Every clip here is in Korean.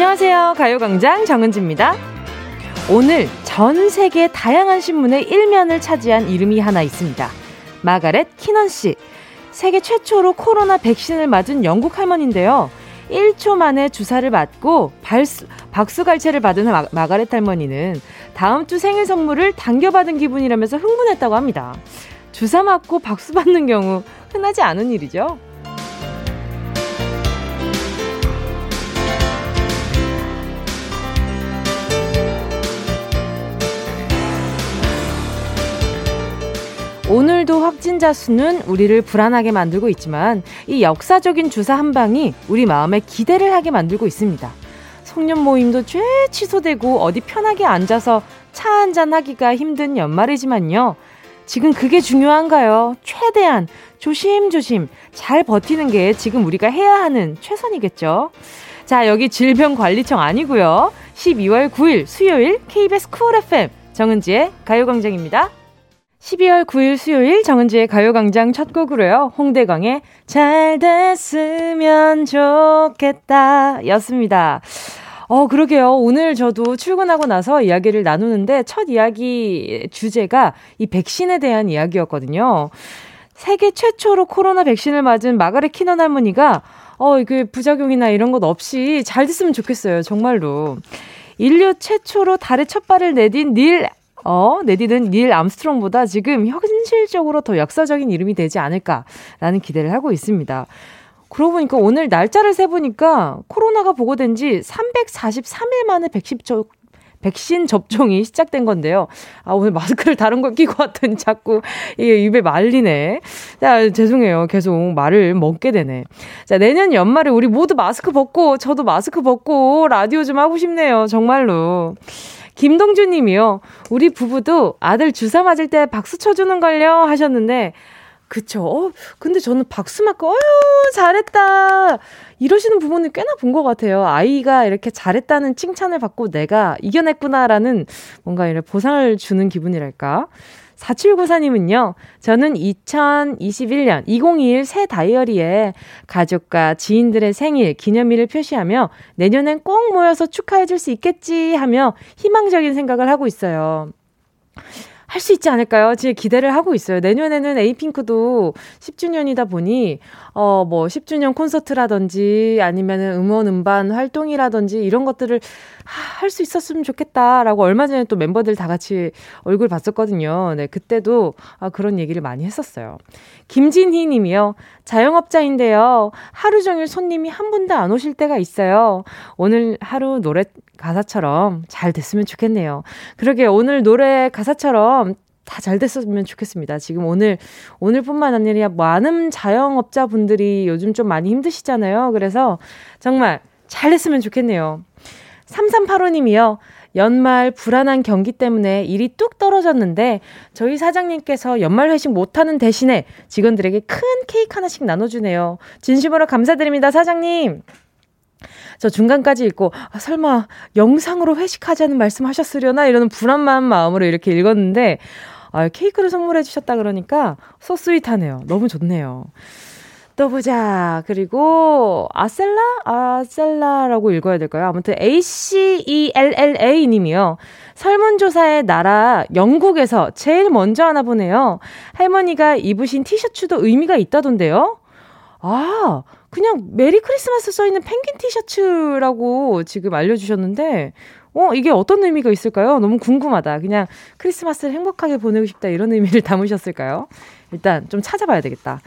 안녕하세요. 가요광장 정은지입니다. 오늘 전 세계 다양한 신문의 일면을 차지한 이름이 하나 있습니다. 마가렛 키넌 씨. 세계 최초로 코로나 백신을 맞은 영국 할머니인데요. 1초 만에 주사를 맞고 박수갈채를 받은 마가렛 할머니는 다음 주 생일 선물을 당겨받은 기분이라면서 흥분했다고 합니다. 주사 맞고 박수 받는 경우 흔하지 않은 일이죠. 오늘도 확진자 수는 우리를 불안하게 만들고 있지만 이 역사적인 주사 한 방이 우리 마음에 기대를 하게 만들고 있습니다. 송년 모임도 죄 취소되고 어디 편하게 앉아서 차 한잔 하기가 힘든 연말이지만요. 지금 그게 중요한가요? 최대한 조심조심 잘 버티는 게 지금 우리가 해야 하는 최선이겠죠. 자, 여기 질병관리청 아니고요. 12월 9일 수요일 KBS 쿨 FM 정은지의 가요광장입니다. 12월 9일 수요일 정은지의 가요광장 첫 곡으로요. 홍대광의 잘 됐으면 좋겠다 였습니다. 그러게요. 오늘 저도 출근하고 나서 이야기를 나누는데 첫 이야기 주제가 이 백신에 대한 이야기였거든요. 세계 최초로 코로나 백신을 맞은 마가렛 키넌 할머니가 이게 부작용이나 이런 것 없이 잘 됐으면 좋겠어요. 정말로. 인류 최초로 달에 첫 발을 내딘 내디는 닐 암스트롱보다 지금 현실적으로 더 역사적인 이름이 되지 않을까라는 기대를 하고 있습니다. 그러고 보니까 오늘 날짜를 세보니까 코로나가 보고된 지 343일 만에 백신 접종이 시작된 건데요. 아, 오늘 마스크를 다른 걸 끼고 왔더니 자꾸 이게 입에 말리네. 자, 죄송해요. 계속 말을 먹게 되네. 자, 내년 연말에 우리 모두 마스크 벗고 저도 마스크 벗고 라디오 좀 하고 싶네요. 정말로. 김동주 님이요. 우리 부부도 아들 주사 맞을 때 박수 쳐주는걸요 하셨는데 그쵸. 근데 저는 박수 맞고 어휴 잘했다 이러시는 부모님 꽤나 본 것 같아요. 아이가 이렇게 잘했다는 칭찬을 받고 내가 이겨냈구나라는 뭔가 이런 보상을 주는 기분이랄까. 4794님은요. 저는 2021년 2021 새 다이어리에 가족과 지인들의 생일, 기념일을 표시하며 내년엔 꼭 모여서 축하해줄 수 있겠지 하며 희망적인 생각을 하고 있어요. 할 수 있지 않을까요? 지금 기대를 하고 있어요. 내년에는 에이핑크도 10주년이다 보니 뭐 10주년 콘서트라든지 아니면 음원 음반 활동이라든지 이런 것들을 할 수 있었으면 좋겠다라고 얼마 전에 또 멤버들 다 같이 얼굴 봤었거든요. 네, 그때도 그런 얘기를 많이 했었어요. 김진희 님이요. 자영업자인데요. 하루 종일 손님이 한 분도 안 오실 때가 있어요. 오늘 하루 노래 가사처럼 잘 됐으면 좋겠네요. 그러게 오늘 노래 가사처럼 다 잘 됐으면 좋겠습니다. 지금 오늘뿐만 아니라 많은 자영업자분들이 요즘 좀 많이 힘드시잖아요. 그래서 정말 잘 됐으면 좋겠네요. 3385님이요. 연말 불안한 경기 때문에 일이 뚝 떨어졌는데 저희 사장님께서 연말 회식 못하는 대신에 직원들에게 큰 케이크 하나씩 나눠주네요. 진심으로 감사드립니다, 사장님. 저 중간까지 읽고 설마 영상으로 회식하자는 말씀하셨으려나 이러는 불안한 마음으로 이렇게 읽었는데 케이크를 선물해 주셨다 그러니까 so sweet하네요. 너무 좋네요. 또 보자. 그리고 아셀라라고 읽어야 될까요? 아무튼 ACELLA 님이요. 설문조사에 나라 영국에서 제일 먼저 하나 보네요. 할머니가 입으신 티셔츠도 의미가 있다던데요. 아, 그냥 메리 크리스마스 써있는 펭귄 티셔츠라고 지금 알려주셨는데 이게 어떤 의미가 있을까요? 너무 궁금하다. 그냥 크리스마스를 행복하게 보내고 싶다 이런 의미를 담으셨을까요? 일단 좀 찾아봐야 되겠다.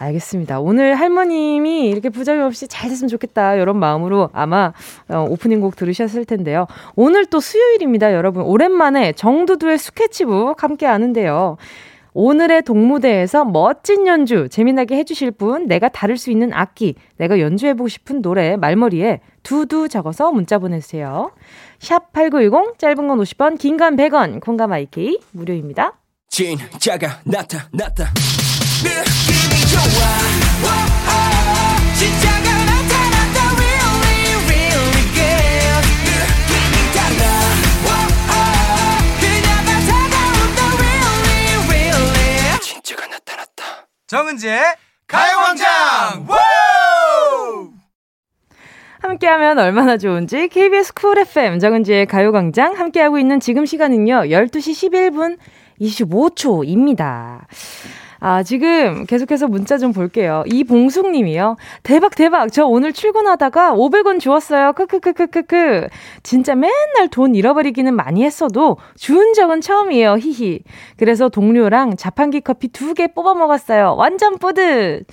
알겠습니다. 오늘 할머님이 이렇게 부작용 없이 잘 됐으면 좋겠다 이런 마음으로 아마 오프닝 곡 들으셨을 텐데요. 오늘 또 수요일입니다. 여러분 오랜만에 정두두의 스케치북 함께 하는데요. 오늘의 동무대에서 멋진 연주 재미나게 해주실 분, 내가 다룰 수 있는 악기, 내가 연주해보고 싶은 노래 말머리에 두두 적어서 문자 보내주세요. 샵 8910 짧은 건 50원 긴 건 100원 콩감 IK 무료입니다. 진짜가 나타났다 느낌이 좋아 진짜가 나타났다 really really good 느낌이 달라 정은지의 가요광장 함께하면 얼마나 좋은지 KBS 쿨 FM 정은지의 가요광장 함께하고 있는 지금 시간은요 12시 11분 25초입니다. 아, 지금 계속해서 문자 좀 볼게요. 이봉숙 님이요. 대박. 저 오늘 출근하다가 500원 주웠어요. 크크크크크크. 진짜 맨날 돈 잃어버리기는 많이 했어도 주운 적은 처음이에요. 히히. 그래서 동료랑 자판기 커피 2개 뽑아 먹었어요. 완전 뿌듯.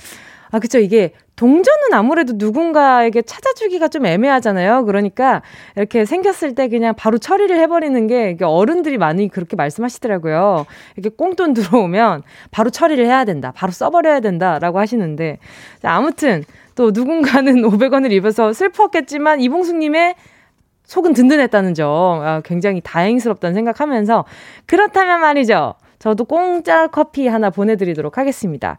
아, 그쵸. 이게 동전은 아무래도 누군가에게 찾아주기가 좀 애매하잖아요. 그러니까 이렇게 생겼을 때 그냥 바로 처리를 해버리는 게 어른들이 많이 그렇게 말씀하시더라고요. 이렇게 꽁돈 들어오면 바로 처리를 해야 된다. 바로 써버려야 된다라고 하시는데 아무튼 또 누군가는 500원을 입어서 슬펐겠지만 이봉숙님의 속은 든든했다는 점 굉장히 다행스럽다는 생각하면서 그렇다면 말이죠. 저도 공짜 커피 하나 보내드리도록 하겠습니다.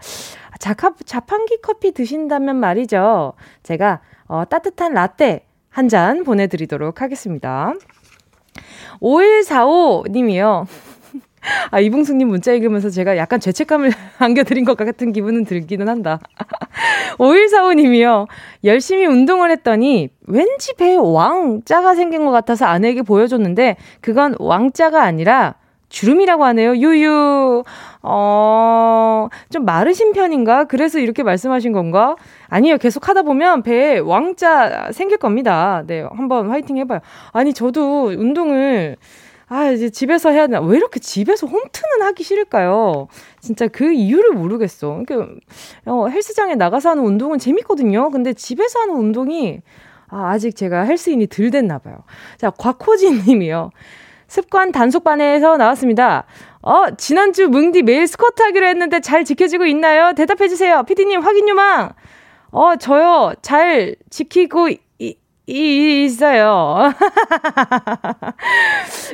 자판기 커피 드신다면 말이죠. 제가 따뜻한 라떼 한 잔 보내드리도록 하겠습니다. 5145님이요. 아, 이봉숙님 문자 읽으면서 제가 약간 죄책감을 안겨드린 것 같은 기분은 들기는 한다. 5145님이요. 열심히 운동을 했더니 왠지 배에 왕자가 생긴 것 같아서 아내에게 보여줬는데 그건 왕자가 아니라 주름이라고 하네요. 유유. 좀 마르신 편인가? 그래서 이렇게 말씀하신 건가? 아니요. 계속 하다 보면 배에 왕자 생길 겁니다. 네. 한번 화이팅 해봐요. 아니, 저도 운동을, 이제 집에서 해야 되나? 왜 이렇게 집에서 홈트는 하기 싫을까요? 진짜 그 이유를 모르겠어. 그러니까, 헬스장에 나가서 하는 운동은 재밌거든요. 근데 집에서 하는 운동이, 아직 제가 헬스인이 덜 됐나봐요. 자, 곽호진 님이요. 습관 단속반에서 나왔습니다. 지난주 뭉디 매일 스쿼트 하기로 했는데 잘 지켜지고 있나요? 대답해주세요. 피디님 확인 요망. 저요. 잘 지키고 있어요.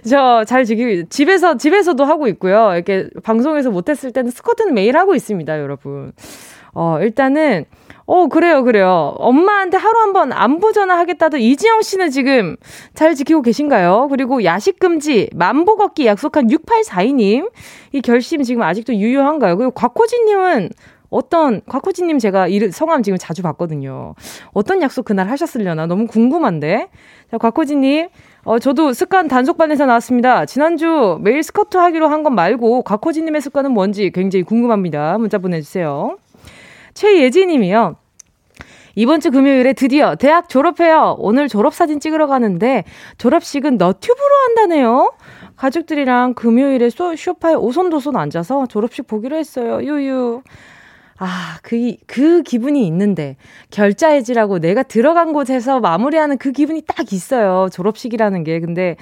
저 잘 지키고, 집에서도 하고 있고요. 이렇게 방송에서 못했을 때는 스쿼트는 매일 하고 있습니다, 여러분. 일단은, 그래요. 엄마한테 하루 한번 안부 전화하겠다던 이지영 씨는 지금 잘 지키고 계신가요? 그리고 야식 금지, 만보 걷기 약속한 6842님. 이 결심 지금 아직도 유효한가요? 그리고 곽호진님은 곽호진님 제가 성함 지금 자주 봤거든요. 어떤 약속 그날 하셨으려나? 너무 궁금한데. 자, 곽호진님. 저도 습관 단속반에서 나왔습니다. 지난주 매일 스쿼트 하기로 한 건 말고 곽호진님의 습관은 뭔지 굉장히 궁금합니다. 문자 보내주세요. 최예진님이요. 이번 주 금요일에 드디어 대학 졸업해요. 오늘 졸업사진 찍으러 가는데 졸업식은 너튜브로 한다네요. 가족들이랑 금요일에 쇼파에 오손도손 앉아서 졸업식 보기로 했어요. 유유. 그 기분이 있는데 결자해지라고 내가 들어간 곳에서 마무리하는 그 기분이 딱 있어요. 졸업식이라는 게. 근데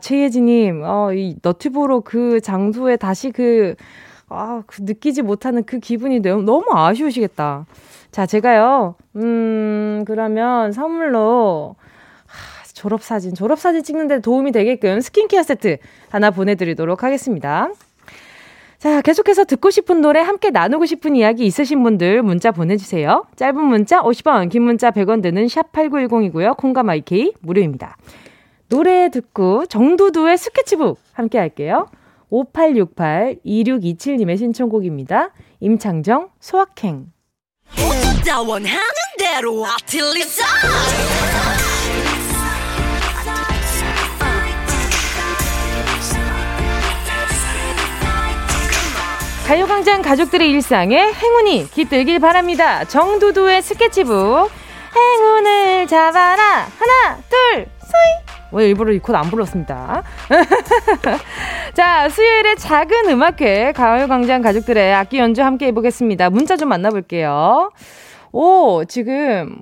최예진님 이 너튜브로 그 장소에 다시 느끼지 못하는 그 기분이 너무 아쉬우시겠다. 자, 제가요, 그러면 선물로, 졸업사진 찍는데 도움이 되게끔 스킨케어 세트 하나 보내드리도록 하겠습니다. 자, 계속해서 듣고 싶은 노래, 함께 나누고 싶은 이야기 있으신 분들 문자 보내주세요. 짧은 문자 50원, 긴 문자 100원 되는 샵8910이고요. 콩감 IK 무료입니다. 노래 듣고 정두두의 스케치북 함께 할게요. 5868-2627님의 신청곡입니다. 임창정, 소확행. 가요광장 가족들의 일상에 행운이 깃들길 바랍니다. 정두두의 스케치북. 행운을 잡아라. 하나, 둘, 소이. 왜 일부러 이 코드 안 불렀습니다. 자, 수요일에 작은 음악회 가을광장 가족들의 악기 연주 함께 해보겠습니다. 문자 좀 만나볼게요. 지금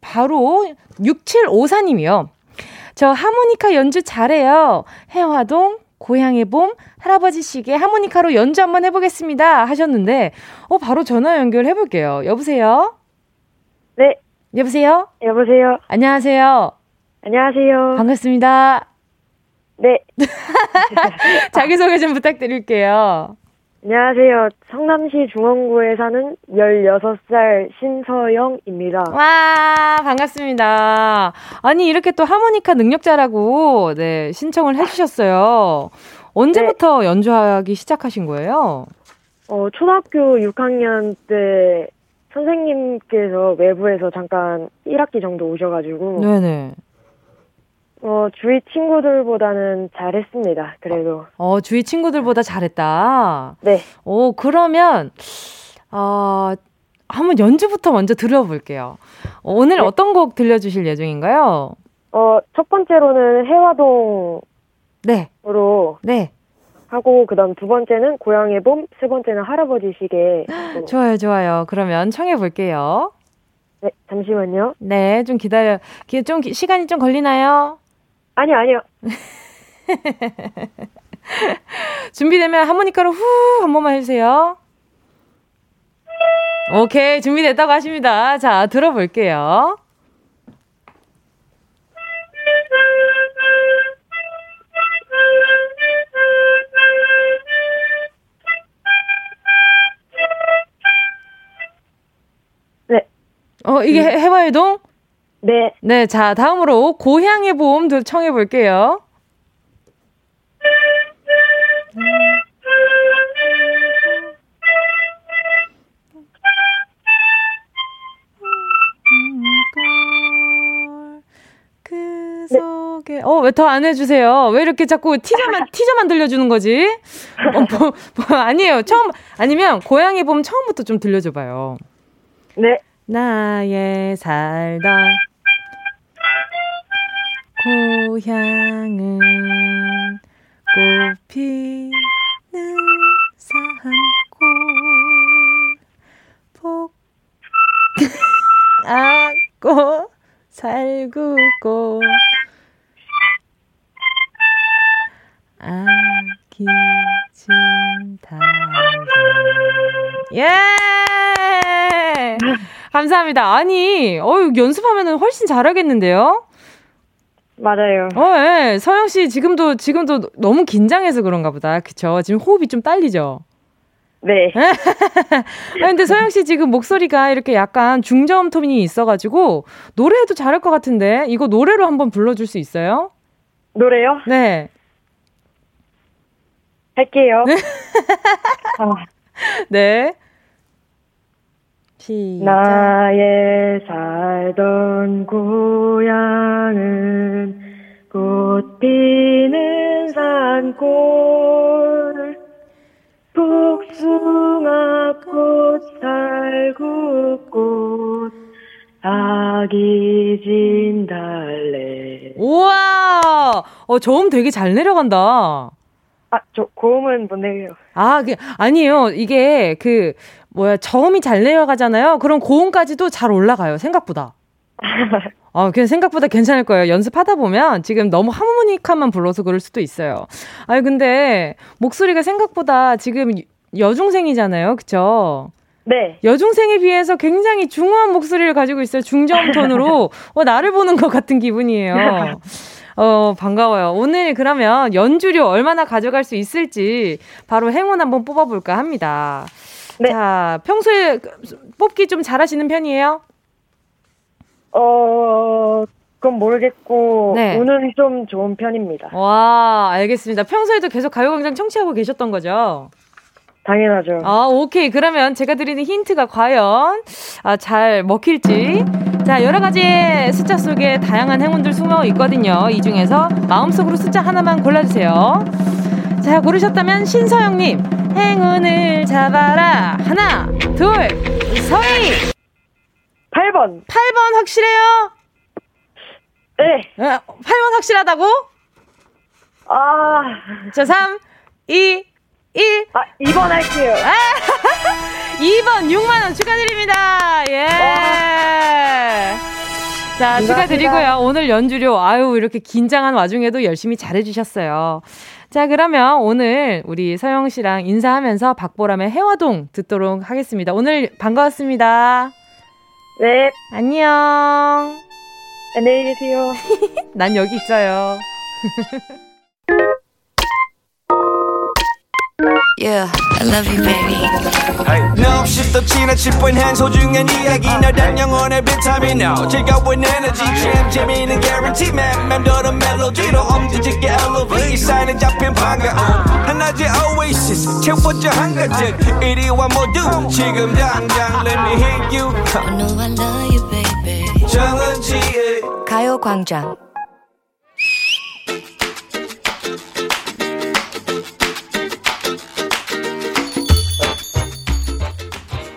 바로 6754님이요. 저 하모니카 연주 잘해요. 해화동 고향의 봄 할아버지 시계 하모니카로 연주 한번 해보겠습니다 하셨는데 바로 전화 연결해볼게요. 여보세요? 네. 여보세요? 안녕하세요. 안녕하세요. 반갑습니다. 네. 자기소개 좀 부탁드릴게요. 안녕하세요. 성남시 중원구에 사는 16살 신서영입니다. 와, 반갑습니다. 아니, 이렇게 또 하모니카 능력자라고 신청을 해주셨어요. 언제부터 연주하기 시작하신 거예요? 초등학교 6학년 때 선생님께서 외부에서 잠깐 1학기 정도 오셔가지고 네네. 주위 친구들보다는 잘했습니다. 그래도. 주위 친구들보다 잘했다. 네. 그러면 한번 연주부터 먼저 들어볼게요. 오늘 네. 어떤 곡 들려주실 예정인가요? 첫 번째로는 해화동으로 네. 네. 하고 그다음 두 번째는 고향의 봄, 세 번째는 할아버지 시계. 좋아요, 좋아요. 그러면 청해 볼게요. 네, 잠시만요. 네, 좀 기다려. 좀 시간이 좀 걸리나요? 아니요. 준비되면 하모니카로 후 한 번만 해주세요. 오케이, 준비됐다고 하십니다. 자, 들어볼게요. 이게 해화동? 네. 네, 자, 다음으로 고향의 봄 청해 볼게요. 그 속에 네. 왜 더 안 해주세요? 왜 이렇게 자꾸 티저만 들려주는 거지? 아니에요. 처음 아니면 고향의 봄 처음부터 좀 들려줘봐요. 네. 나의 살던 고향은 꽃피는 산골 복악고 살구고 아기진 달고 예! 감사합니다. 아니, 연습하면은 훨씬 잘하겠는데요? 맞아요. 예. 서영 씨 지금도 너무 긴장해서 그런가 보다. 그쵸? 지금 호흡이 좀 딸리죠? 네. 근데 서영 씨 지금 목소리가 이렇게 약간 중저음 톤이 있어가지고 노래도 잘할 것 같은데 이거 노래로 한번 불러줄 수 있어요? 노래요? 네. 할게요. 네. 나의 살던 고향은 꽃 피는 산골 복숭아꽃 살구꽃 아기진 달래. 우와! 저음 되게 잘 내려간다. 저 고음은 못 내요. 아니에요. 이게 저음이 잘 내려가잖아요. 그럼 고음까지도 잘 올라가요. 생각보다. 생각보다 괜찮을 거예요. 연습하다 보면 지금 너무 하모니카만 불러서 그럴 수도 있어요. 아니 근데 목소리가 생각보다 지금 여중생이잖아요. 그쵸? 네. 여중생에 비해서 굉장히 중후한 목소리를 가지고 있어요. 중저음 톤으로 나를 보는 것 같은 기분이에요. 반가워요. 오늘 그러면 연주료 얼마나 가져갈 수 있을지 바로 행운 한번 뽑아볼까 합니다. 네. 자, 평소에 뽑기 좀 잘하시는 편이에요? 그건 모르겠고 네. 운은 좀 좋은 편입니다. 와, 알겠습니다. 평소에도 계속 가요광장 청취하고 계셨던 거죠? 당연하죠. 오케이. 그러면 제가 드리는 힌트가 과연 잘 먹힐지. 자, 여러 가지의 숫자 속에 다양한 행운들 숨어 있거든요. 이 중에서 마음속으로 숫자 하나만 골라주세요. 자, 고르셨다면 신서영님 행운을 잡아라. 하나, 둘, 서희. 8번. 8번 확실해요? 네. 8번 확실하다고? 자, 3, 2, 1. 2번 할게요. 2번 6만원 축하드립니다. 예. 자, 축하드리고요. 오늘 연주료, 이렇게 긴장한 와중에도 열심히 잘해주셨어요. 자, 그러면 오늘 우리 서영 씨랑 인사하면서 박보람의 해화동 듣도록 하겠습니다. 오늘 반가웠습니다. 네. 안녕. 안녕히 계세요. 난 여기 있어요. Yeah, I love you, baby. No, she's the china chip when hands hold you and you again. No, that young on every time you know. Check out with energy, champ, Jimmy, and guarantee, man. Man, do the melody, no, did you get elevated? Sign it up in Panga. And I did oasis, check what your hunger did. It is one more dude, check him down, down, let me hit you. I know I love you, baby. Challenge it. 가요광장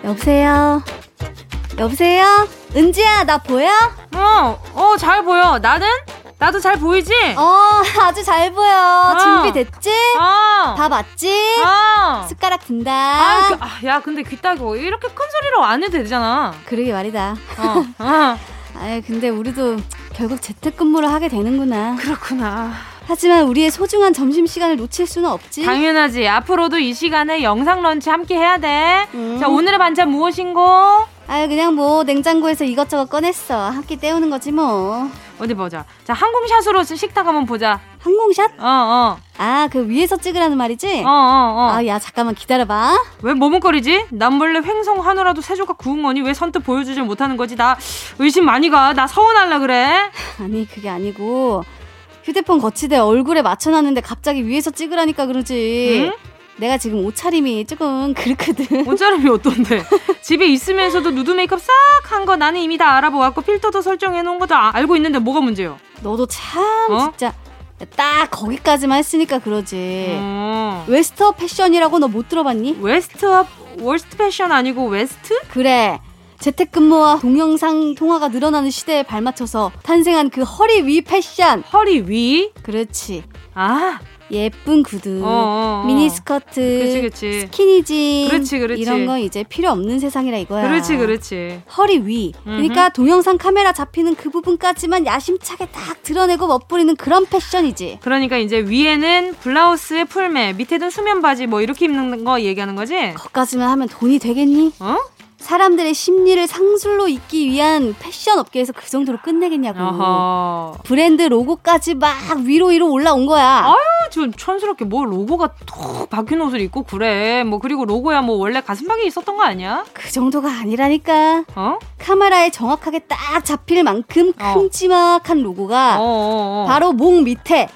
여보세요? 여보세요? 은지야, 나 보여? 잘 보여. 나는? 나도 잘 보이지? 아주 잘 보여. 준비됐지? 다 맞지? 숟가락 든다. 야, 근데 귀따기 이렇게 큰 소리로 안 해도 되잖아. 그러게 말이다. 근데 우리도 결국 재택근무를 하게 되는구나. 그렇구나. 하지만 우리의 소중한 점심시간을 놓칠 수는 없지. 당연하지. 앞으로도 이 시간에 영상 런치 함께 해야 돼. 자, 오늘의 반찬 무엇인고? 그냥 뭐 냉장고에서 이것저것 꺼냈어. 한 끼 때우는 거지 뭐. 어디 보자. 자, 항공샷으로 식탁 한번 보자. 항공샷? 그 위에서 찍으라는 말이지? 야, 잠깐만 기다려봐. 왜 머뭇거리지? 난 원래 횡성 한우라도 세 조각 구운 거니 왜 선뜻 보여주지 못하는 거지? 나 의심 많이 가. 나 서운하려 그래. 아니, 그게 아니고 휴대폰 거치대 얼굴에 맞춰놨는데 갑자기 위에서 찍으라니까 그러지. 응? 내가 지금 옷차림이 조금 그렇거든. 옷차림이 어떤데? 집에 있으면서도 누드 메이크업 싹 한 거 나는 이미 다 알아보았고 필터도 설정해놓은 것도 알고 있는데 뭐가 문제요? 너도 참 진짜 딱 거기까지만 했으니까 그러지. 웨스트업 패션이라고 너 못 들어봤니? 웨스트업? 월스트 패션 아니고 웨스트? 그래. 재택근무와 동영상 통화가 늘어나는 시대에 발맞춰서 탄생한 그 허리 위 패션. 허리 위? 그렇지. 예쁜 구두, 미니스커트, 그치. 스키니진, 그렇지. 이런 건 이제 필요 없는 세상이라 이거야. 그렇지. 허리 위. 그러니까 동영상 카메라 잡히는 그 부분까지만 야심차게 딱 드러내고 멋부리는 그런 패션이지. 그러니까 이제 위에는 블라우스에 풀메, 밑에는 수면 바지 뭐 이렇게 입는 거 얘기하는 거지? 그것까지만 하면 돈이 되겠니? 사람들의 심리를 상술로 잇기 위한 패션 업계에서 그 정도로 끝내겠냐고. 브랜드 로고까지 막 위로 올라온 거야. 아유, 좀 촌스럽게 뭐 로고가 톡 박힌 옷을 입고 그래. 뭐 그리고 로고야 뭐 원래 가슴팍에 있었던 거 아니야? 그 정도가 아니라니까. 카메라에 정확하게 딱 잡힐 만큼 큼지막한 로고가 바로 목 밑에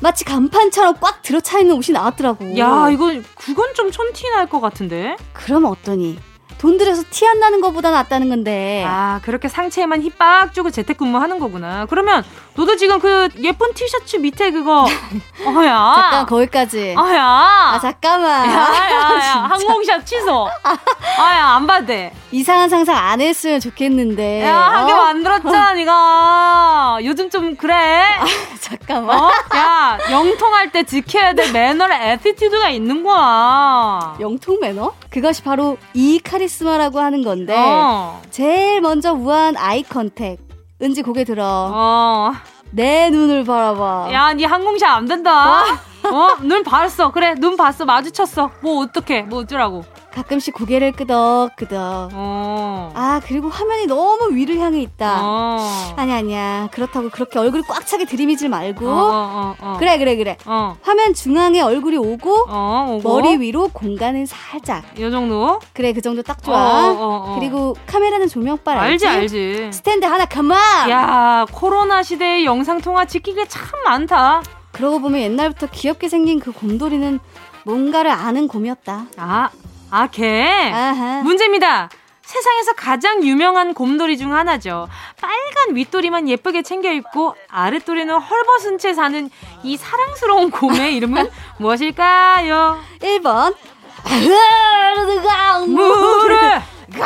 마치 간판처럼 꽉 들어차있는 옷이 나왔더라고. 야, 그건 좀 촌티 날 것 같은데? 그럼 어떠니? 돈 들여서 티 안 나는 것보다 낫다는 건데. 그렇게 상체에만 힙박 주고 재택근무하는 거구나. 그러면 너도 지금 그 예쁜 티셔츠 밑에 그거 어야 잠깐 거기까지. 잠깐만. 항공샷 취소. 안 받대. 이상한 상상 안 했으면 좋겠는데. 한 개 만들었잖아 네가. 요즘 좀 그래. 잠깐만. 야, 영통할 때 지켜야 될 매너랑 애티튜드가 있는 거야. 영통 매너? 그것이 바로 이 카리스마라고 하는 건데. 제일 먼저 우아한 아이 컨택. 은지 고개 들어. 내 눈을 바라봐. 야, 니 항공샷 안 된다. 눈 봤어. 그래, 눈 봤어. 마주쳤어. 뭐 어떡해. 뭐 어쩌라고. 가끔씩 고개를 끄덕끄덕. 그리고 화면이 너무 위를 향해 있다. 아니야. 그렇다고 그렇게 얼굴 꽉 차게 들이미질 말고. 그래. 화면 중앙에 얼굴이 오고, 머리 위로 공간은 살짝. 요 정도? 그래, 그 정도 딱 좋아. 그리고 카메라는 조명빨 알지? 스탠드 하나 가만! 야, 코로나 시대의 영상통화 지키기가 참 많다. 그러고 보면 옛날부터 귀엽게 생긴 그 곰돌이는 뭔가를 아는 곰이었다. 걔? 아하. 문제입니다. 세상에서 가장 유명한 곰돌이 중 하나죠. 빨간 윗도리만 예쁘게 챙겨 입고 아랫도리는 헐벗은 채 사는 이 사랑스러운 곰의 이름은 무엇일까요? 1번 물을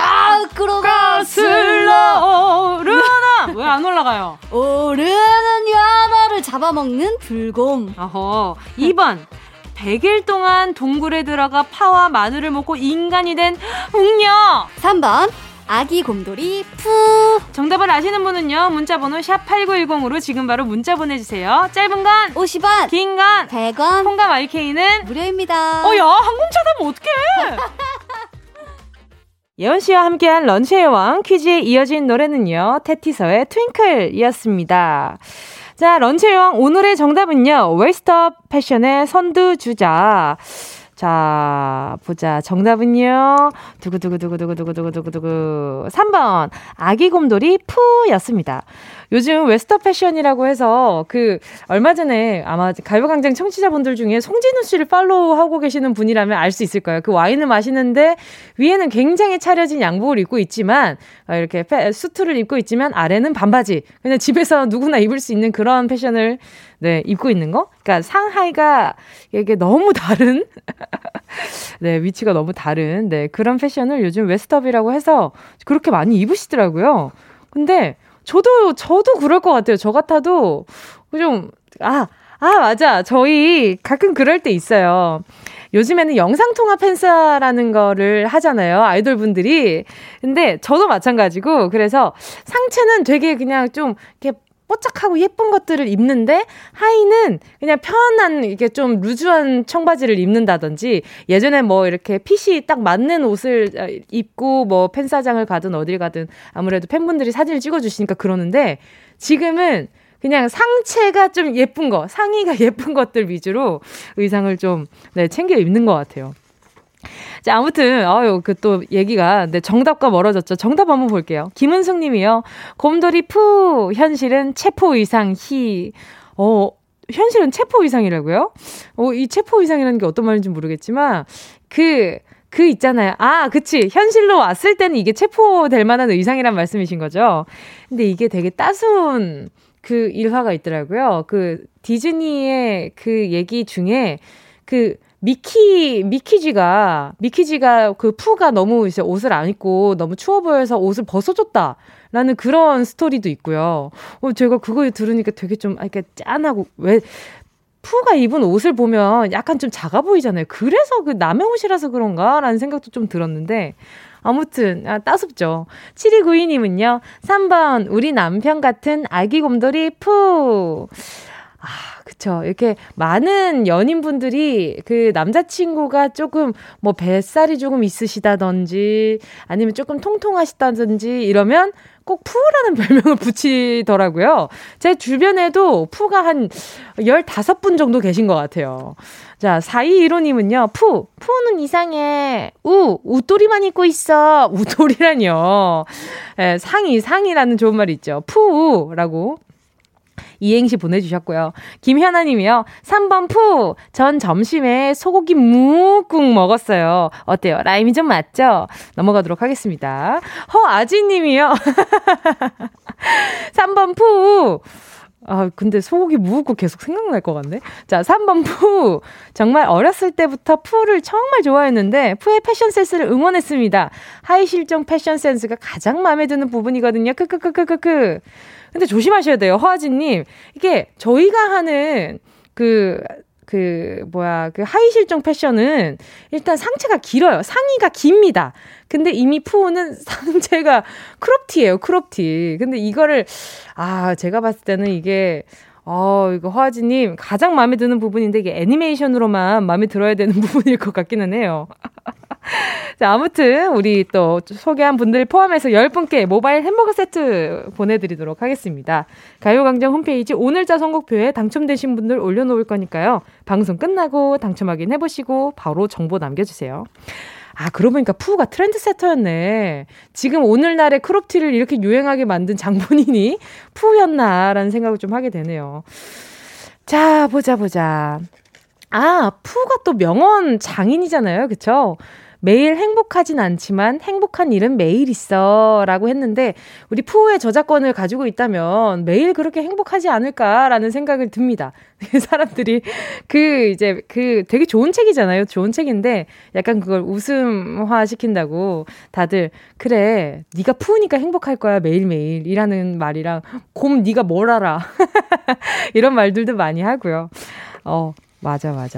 가꾸로 가슬러 오르나. 왜 안 올라가요? 오르는 연어를 잡아먹는 불곰. 2번 100일 동안 동굴에 들어가 파와 마늘을 먹고 인간이 된 웅녀. 3번 아기 곰돌이 푸. 정답을 아시는 분은요 문자번호 샵8910으로 지금 바로 문자 보내주세요. 짧은 건 50원, 긴 건 100원, 콩감 IK는 무료입니다. 야, 항공차다 뭐 어떡해. 예원씨와 함께한 런치의 왕 퀴즈에 이어진 노래는요 테티서의 트윙클이었습니다. 자, 런치의 왕 오늘의 정답은요 웨스트업 패션의 선두주자 자, 보자. 정답은요. 두구두구두구두구두구두구두구 3번. 아기 곰돌이 푸였습니다. 요즘 웨스터 패션이라고 해서 그 얼마 전에 아마 가요광장 청취자분들 중에 송진우 씨를 팔로우하고 계시는 분이라면 알 수 있을 거예요. 그 와인을 마시는데 위에는 굉장히 차려진 양복을 입고 있지만 이렇게 수트를 입고 있지만 아래는 반바지. 그냥 집에서 누구나 입을 수 있는 그런 패션을 네, 입고 있는 거? 그러니까 상하이가 이게 너무 다른 네, 위치가 너무 다른 네, 그런 패션을 요즘 웨스터비라고 해서 그렇게 많이 입으시더라고요. 근데 저도 그럴 것 같아요. 저 같아도 좀 맞아. 저희 가끔 그럴 때 있어요. 요즘에는 영상통화 팬싸라는 거를 하잖아요. 아이돌분들이. 근데 저도 마찬가지고 그래서 상체는 되게 그냥 좀 이렇게 뽀짝하고 예쁜 것들을 입는데 하의는 그냥 편한 이게 좀 루즈한 청바지를 입는다든지 예전에 뭐 이렇게 핏이 딱 맞는 옷을 입고 뭐 팬사장을 가든 어딜 가든 아무래도 팬분들이 사진을 찍어주시니까 그러는데 지금은 그냥 상체가 좀 예쁜 거, 상의가 예쁜 것들 위주로 의상을 좀 네, 챙겨 입는 것 같아요. 자, 아무튼, 그 또 얘기가, 네, 정답과 멀어졌죠. 정답 한번 볼게요. 김은숙 님이요. 곰돌이 푸, 현실은 체포 의상 히. 현실은 체포 의상이라고요? 이 체포 의상이라는 게 어떤 말인지 모르겠지만, 그 있잖아요. 그치. 현실로 왔을 때는 이게 체포될 만한 의상이란 말씀이신 거죠. 근데 이게 되게 따스운 그 일화가 있더라고요. 그 디즈니의 그 얘기 중에 그, 미키지가 그 푸가 너무 이제 옷을 안 입고 너무 추워 보여서 옷을 벗어줬다라는 그런 스토리도 있고요. 제가 그거 들으니까 되게 좀, 이렇게 짠하고, 왜, 푸가 입은 옷을 보면 약간 좀 작아 보이잖아요. 그래서 그 남의 옷이라서 그런가라는 생각도 좀 들었는데, 아무튼, 따숩죠. 7292님은요, 3번, 우리 남편 같은 아기 곰돌이 푸. 그쵸. 이렇게 많은 연인분들이 그 남자친구가 조금 뭐 뱃살이 조금 있으시다든지 아니면 조금 통통하시다든지 이러면 꼭 푸라는 별명을 붙이더라고요. 제 주변에도 푸가 한 15분 정도 계신 것 같아요. 자, 4215님은요. 푸는 이상해. 웃돌이만 입고 있어. 웃돌이라뇨. 네, 상이라는 좋은 말이 있죠. 푸라고. 이행시 보내주셨고요. 김현아님이요. 3번 푸. 전 점심에 소고기 묵국 먹었어요. 어때요? 라임이 좀 맞죠? 넘어가도록 하겠습니다. 허아지님이요. 3번 푸. 근데 소고기 묵국 계속 생각날 것 같네. 자, 3번 푸. 정말 어렸을 때부터 푸를 정말 좋아했는데 푸의 패션 센스를 응원했습니다. 하이 실종 패션 센스가 가장 마음에 드는 부분이거든요. 크크크크크크. 근데 조심하셔야 돼요. 허아진님. 이게 저희가 하는 그 하이 실종 패션은 일단 상체가 길어요. 상의가 깁니다. 근데 이미 푸우는 상체가 크롭티예요. 크롭티. 근데 이거를, 제가 봤을 때는 이게, 이거 허아진님 가장 마음에 드는 부분인데 이게 애니메이션으로만 마음에 들어야 되는 부분일 것 같기는 해요. 자, 아무튼 우리 또 소개한 분들 포함해서 10분께 모바일 햄버거 세트 보내드리도록 하겠습니다. 가요광장 홈페이지 오늘자 선곡표에 당첨되신 분들 올려놓을 거니까요. 방송 끝나고 당첨 확인해보시고 바로 정보 남겨주세요. 그러고 보니까 푸우가 트렌드세터였네. 지금 오늘날의 크롭티를 이렇게 유행하게 만든 장본인이 푸우였나라는 생각을 좀 하게 되네요. 자, 보자. 푸우가 또 명언 장인이잖아요. 그쵸? 매일 행복하진 않지만 행복한 일은 매일 있어 라고 했는데 우리 푸우의 저작권을 가지고 있다면 매일 그렇게 행복하지 않을까라는 생각을 듭니다. 사람들이 되게 좋은 책이잖아요. 좋은 책인데 약간 그걸 웃음화 시킨다고 다들 그래 네가 푸우니까 행복할 거야 매일매일 이라는 말이랑 곰 네가 뭘 알아 이런 말들도 많이 하고요. 맞아.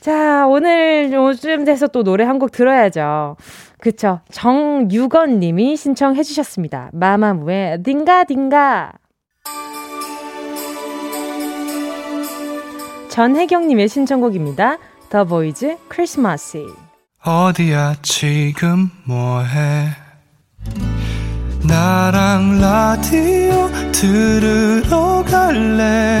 자, 오늘 요즘 돼서 또 노래 한 곡 들어야죠. 그쵸. 정유건 님이 신청해 주셨습니다. 마마무의 딩가딩가. 전혜경 님의 신청곡입니다. 더 보이즈 크리스마스. 어디야 지금 뭐해 나랑 라디오 들으러 갈래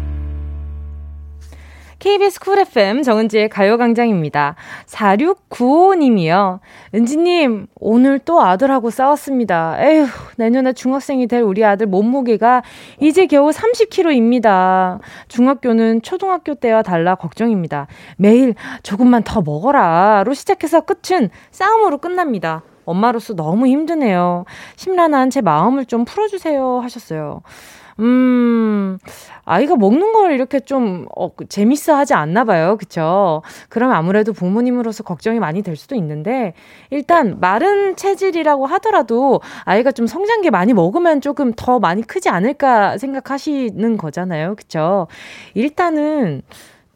KBS 쿨 FM 정은지의 가요광장입니다. 4695님이요. 은지님, 오늘 또 아들하고 싸웠습니다. 에휴, 내년에 중학생이 될 우리 아들 몸무게가 이제 겨우 30kg입니다. 중학교는 초등학교 때와 달라 걱정입니다. 매일 조금만 더 먹어라로 시작해서 끝은 싸움으로 끝납니다. 엄마로서 너무 힘드네요. 심란한 제 마음을 좀 풀어주세요 하셨어요. 아이가 먹는 걸 이렇게 좀 재밌어 하지 않나 봐요. 그쵸? 그럼 아무래도 부모님으로서 걱정이 많이 될 수도 있는데, 일단 마른 체질이라고 하더라도 아이가 좀 성장기 많이 먹으면 조금 더 많이 크지 않을까 생각하시는 거잖아요. 그쵸? 일단은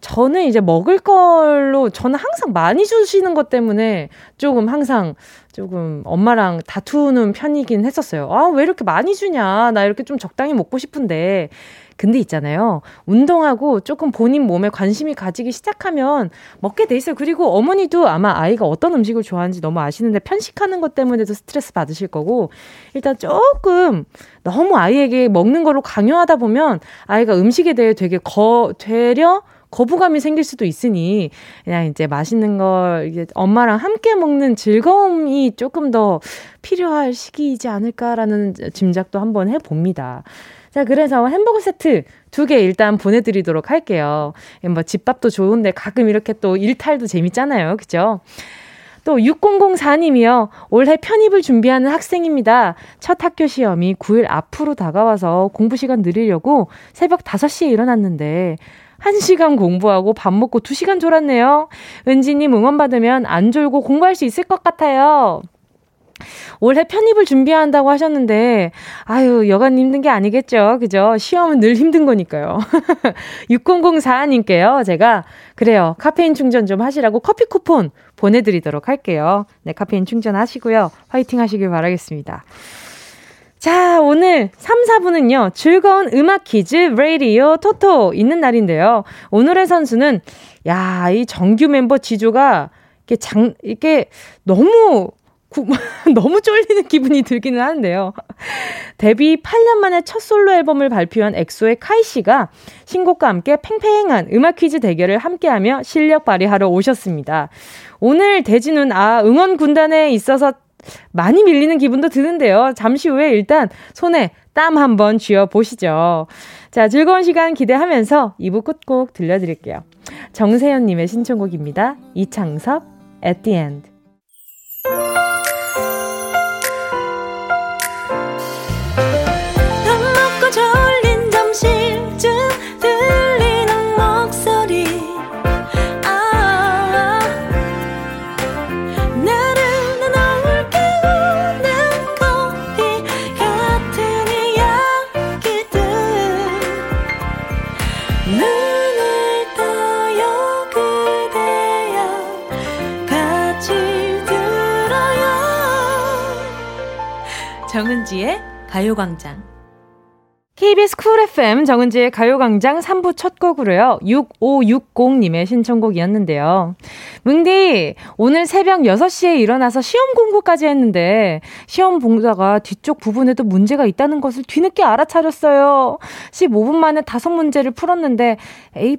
저는 이제 먹을 걸로, 저는 항상 많이 주시는 것 때문에 조금 항상 조금 엄마랑 다투는 편이긴 했었어요. 아, 왜 이렇게 많이 주냐. 나 이렇게 좀 적당히 먹고 싶은데. 근데 있잖아요. 운동하고 조금 본인 몸에 관심이 가지기 시작하면 먹게 돼 있어요. 그리고 어머니도 아마 아이가 어떤 음식을 좋아하는지 너무 아시는데 편식하는 것 때문에도 스트레스 받으실 거고, 일단 조금 너무 아이에게 먹는 걸로 강요하다 보면 아이가 음식에 대해 되게 되려 거부감이 생길 수도 있으니, 그냥 이제 맛있는 걸 이제 엄마랑 함께 먹는 즐거움이 조금 더 필요할 시기이지 않을까라는 짐작도 한번 해봅니다. 자, 그래서 햄버거 세트 2개 일단 보내드리도록 할게요. 뭐 집밥도 좋은데 가끔 이렇게 또 일탈도 재밌잖아요. 그죠? 또 6004님이요. 올해 편입을 준비하는 학생입니다. 첫 학교 시험이 9일 앞으로 다가와서 공부 시간 늘리려고 새벽 5시에 일어났는데 1시간 공부하고 밥 먹고 2시간 졸았네요. 은지님 응원받으면 안 졸고 공부할 수 있을 것 같아요. 올해 편입을 준비한다고 하셨는데, 아유, 여간 힘든 게 아니겠죠. 그죠? 시험은 늘 힘든 거니까요. 6004님께요. 제가, 그래요, 카페인 충전 좀 하시라고 커피 쿠폰 보내드리도록 할게요. 네, 카페인 충전하시고요. 화이팅 하시길 바라겠습니다. 자, 오늘 3, 4부는요. 즐거운 음악 퀴즈, 라디오, 토토 있는 날인데요. 오늘의 선수는, 야, 이 정규 멤버 지조가 이렇게 너무, 너무 쫄리는 기분이 들기는 하는데요. 데뷔 8년 만에 첫 솔로 앨범을 발표한 엑소의 카이 씨가 신곡과 함께 팽팽한 음악 퀴즈 대결을 함께하며 실력 발휘하러 오셨습니다. 오늘 대진은, 아, 응원 군단에 있어서 많이 밀리는 기분도 드는데요. 잠시 후에 일단 손에 땀 한번 쥐어보시죠. 자, 즐거운 시간 기대하면서 2부 끝곡 들려드릴게요. 정세현님의 신청곡입니다. 이창섭, At the End. 밥 먹고 졸린 점심쯤 들리는 목소리, 정은지의 가요광장. KBS 쿨 FM 정은지의 가요광장 3부 첫 곡으로요. 6560님의 신청곡이었는데요. 뭉디, 오늘 새벽 6시에 일어나서 시험 공부까지 했는데 시험 봉사가 뒤쪽 부분에도 문제가 있다는 것을 뒤늦게 알아차렸어요. 15분 만에 5문제를 풀었는데 A+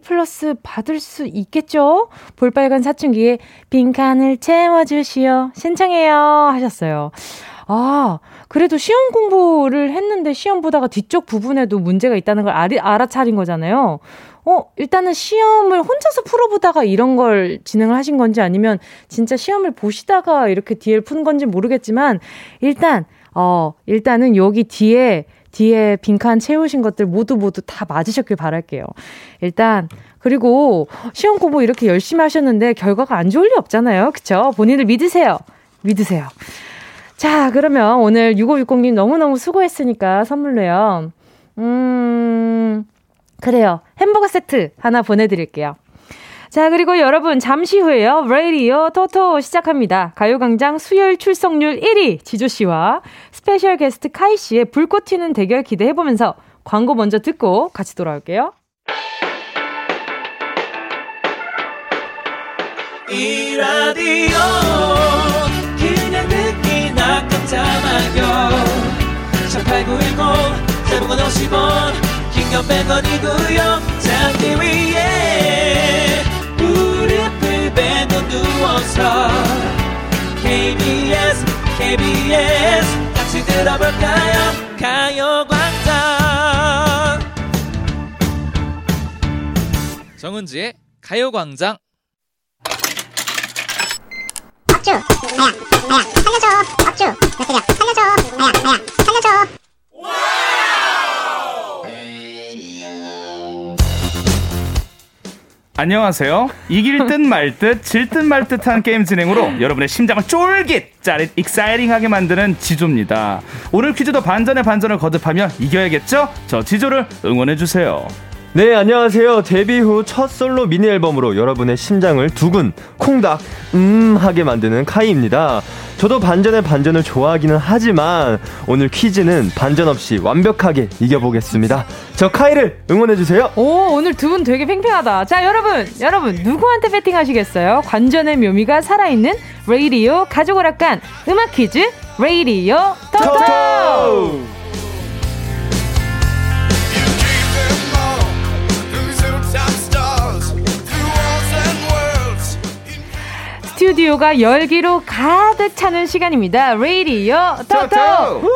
받을 수 있겠죠? 볼빨간 사춘기에 빈칸을 채워주시오 신청해요 하셨어요. 아, 그래도 시험 공부를 했는데 시험 보다가 뒤쪽 부분에도 문제가 있다는 걸 알아차린 거잖아요. 일단은 시험을 혼자서 풀어보다가 이런 걸 진행을 하신 건지 아니면 진짜 시험을 보시다가 이렇게 뒤를 푼 건지 모르겠지만, 일단은 여기 뒤에 빈칸 채우신 것들 모두 다 맞으셨길 바랄게요. 일단, 그리고 시험 공부 이렇게 열심히 하셨는데 결과가 안 좋을 리 없잖아요. 그쵸? 본인을 믿으세요. 믿으세요. 자, 그러면 오늘 6560님 너무너무 수고했으니까 선물로요. 그래요. 햄버거 세트 하나 보내드릴게요. 자, 그리고 여러분 잠시 후에요. 라디오 토토 시작합니다. 가요광장 수요일 출석률 1위 지조씨와 스페셜 게스트 카이씨의 불꽃 튀는 대결 기대해보면서 광고 먼저 듣고 같이 돌아올게요. 이 라디오 그냥 듣기나 깜짝마요 18910 대부분 50원 긴건 100원이고요 잔디 위에 무릎을 베고 누워서 KBS 같이 들어볼까요 가요광장 정은지의 가요광장 박주, 나야, 나야, 살려줘. 박주, 나 살려줘. 나야, 나야, 살려줘. 와우! 안녕하세요. 이길 듯 말 듯, 질 듯 말 듯한 게임 진행으로 여러분의 심장을 쫄깃, 짜릿, 익사이팅하게 만드는 지조입니다. 오늘 퀴즈도 반전의 반전을 거듭하며 이겨야겠죠? 저 지조를 응원해주세요. 네, 안녕하세요. 데뷔 후 첫 솔로 미니 앨범으로 여러분의 심장을 두근, 콩닥, 하게 만드는 카이입니다. 저도 반전의 반전을 좋아하기는 하지만 오늘 퀴즈는 반전 없이 완벽하게 이겨보겠습니다. 저 카이를 응원해주세요. 오, 오늘 두 분 되게 팽팽하다. 자, 여러분 누구한테 배팅하시겠어요? 관전의 묘미가 살아있는 라디오 가족 오락관 음악 퀴즈 라디오 토토! 스튜디오가 열기로 가득 차는 시간입니다. 라디오 토토!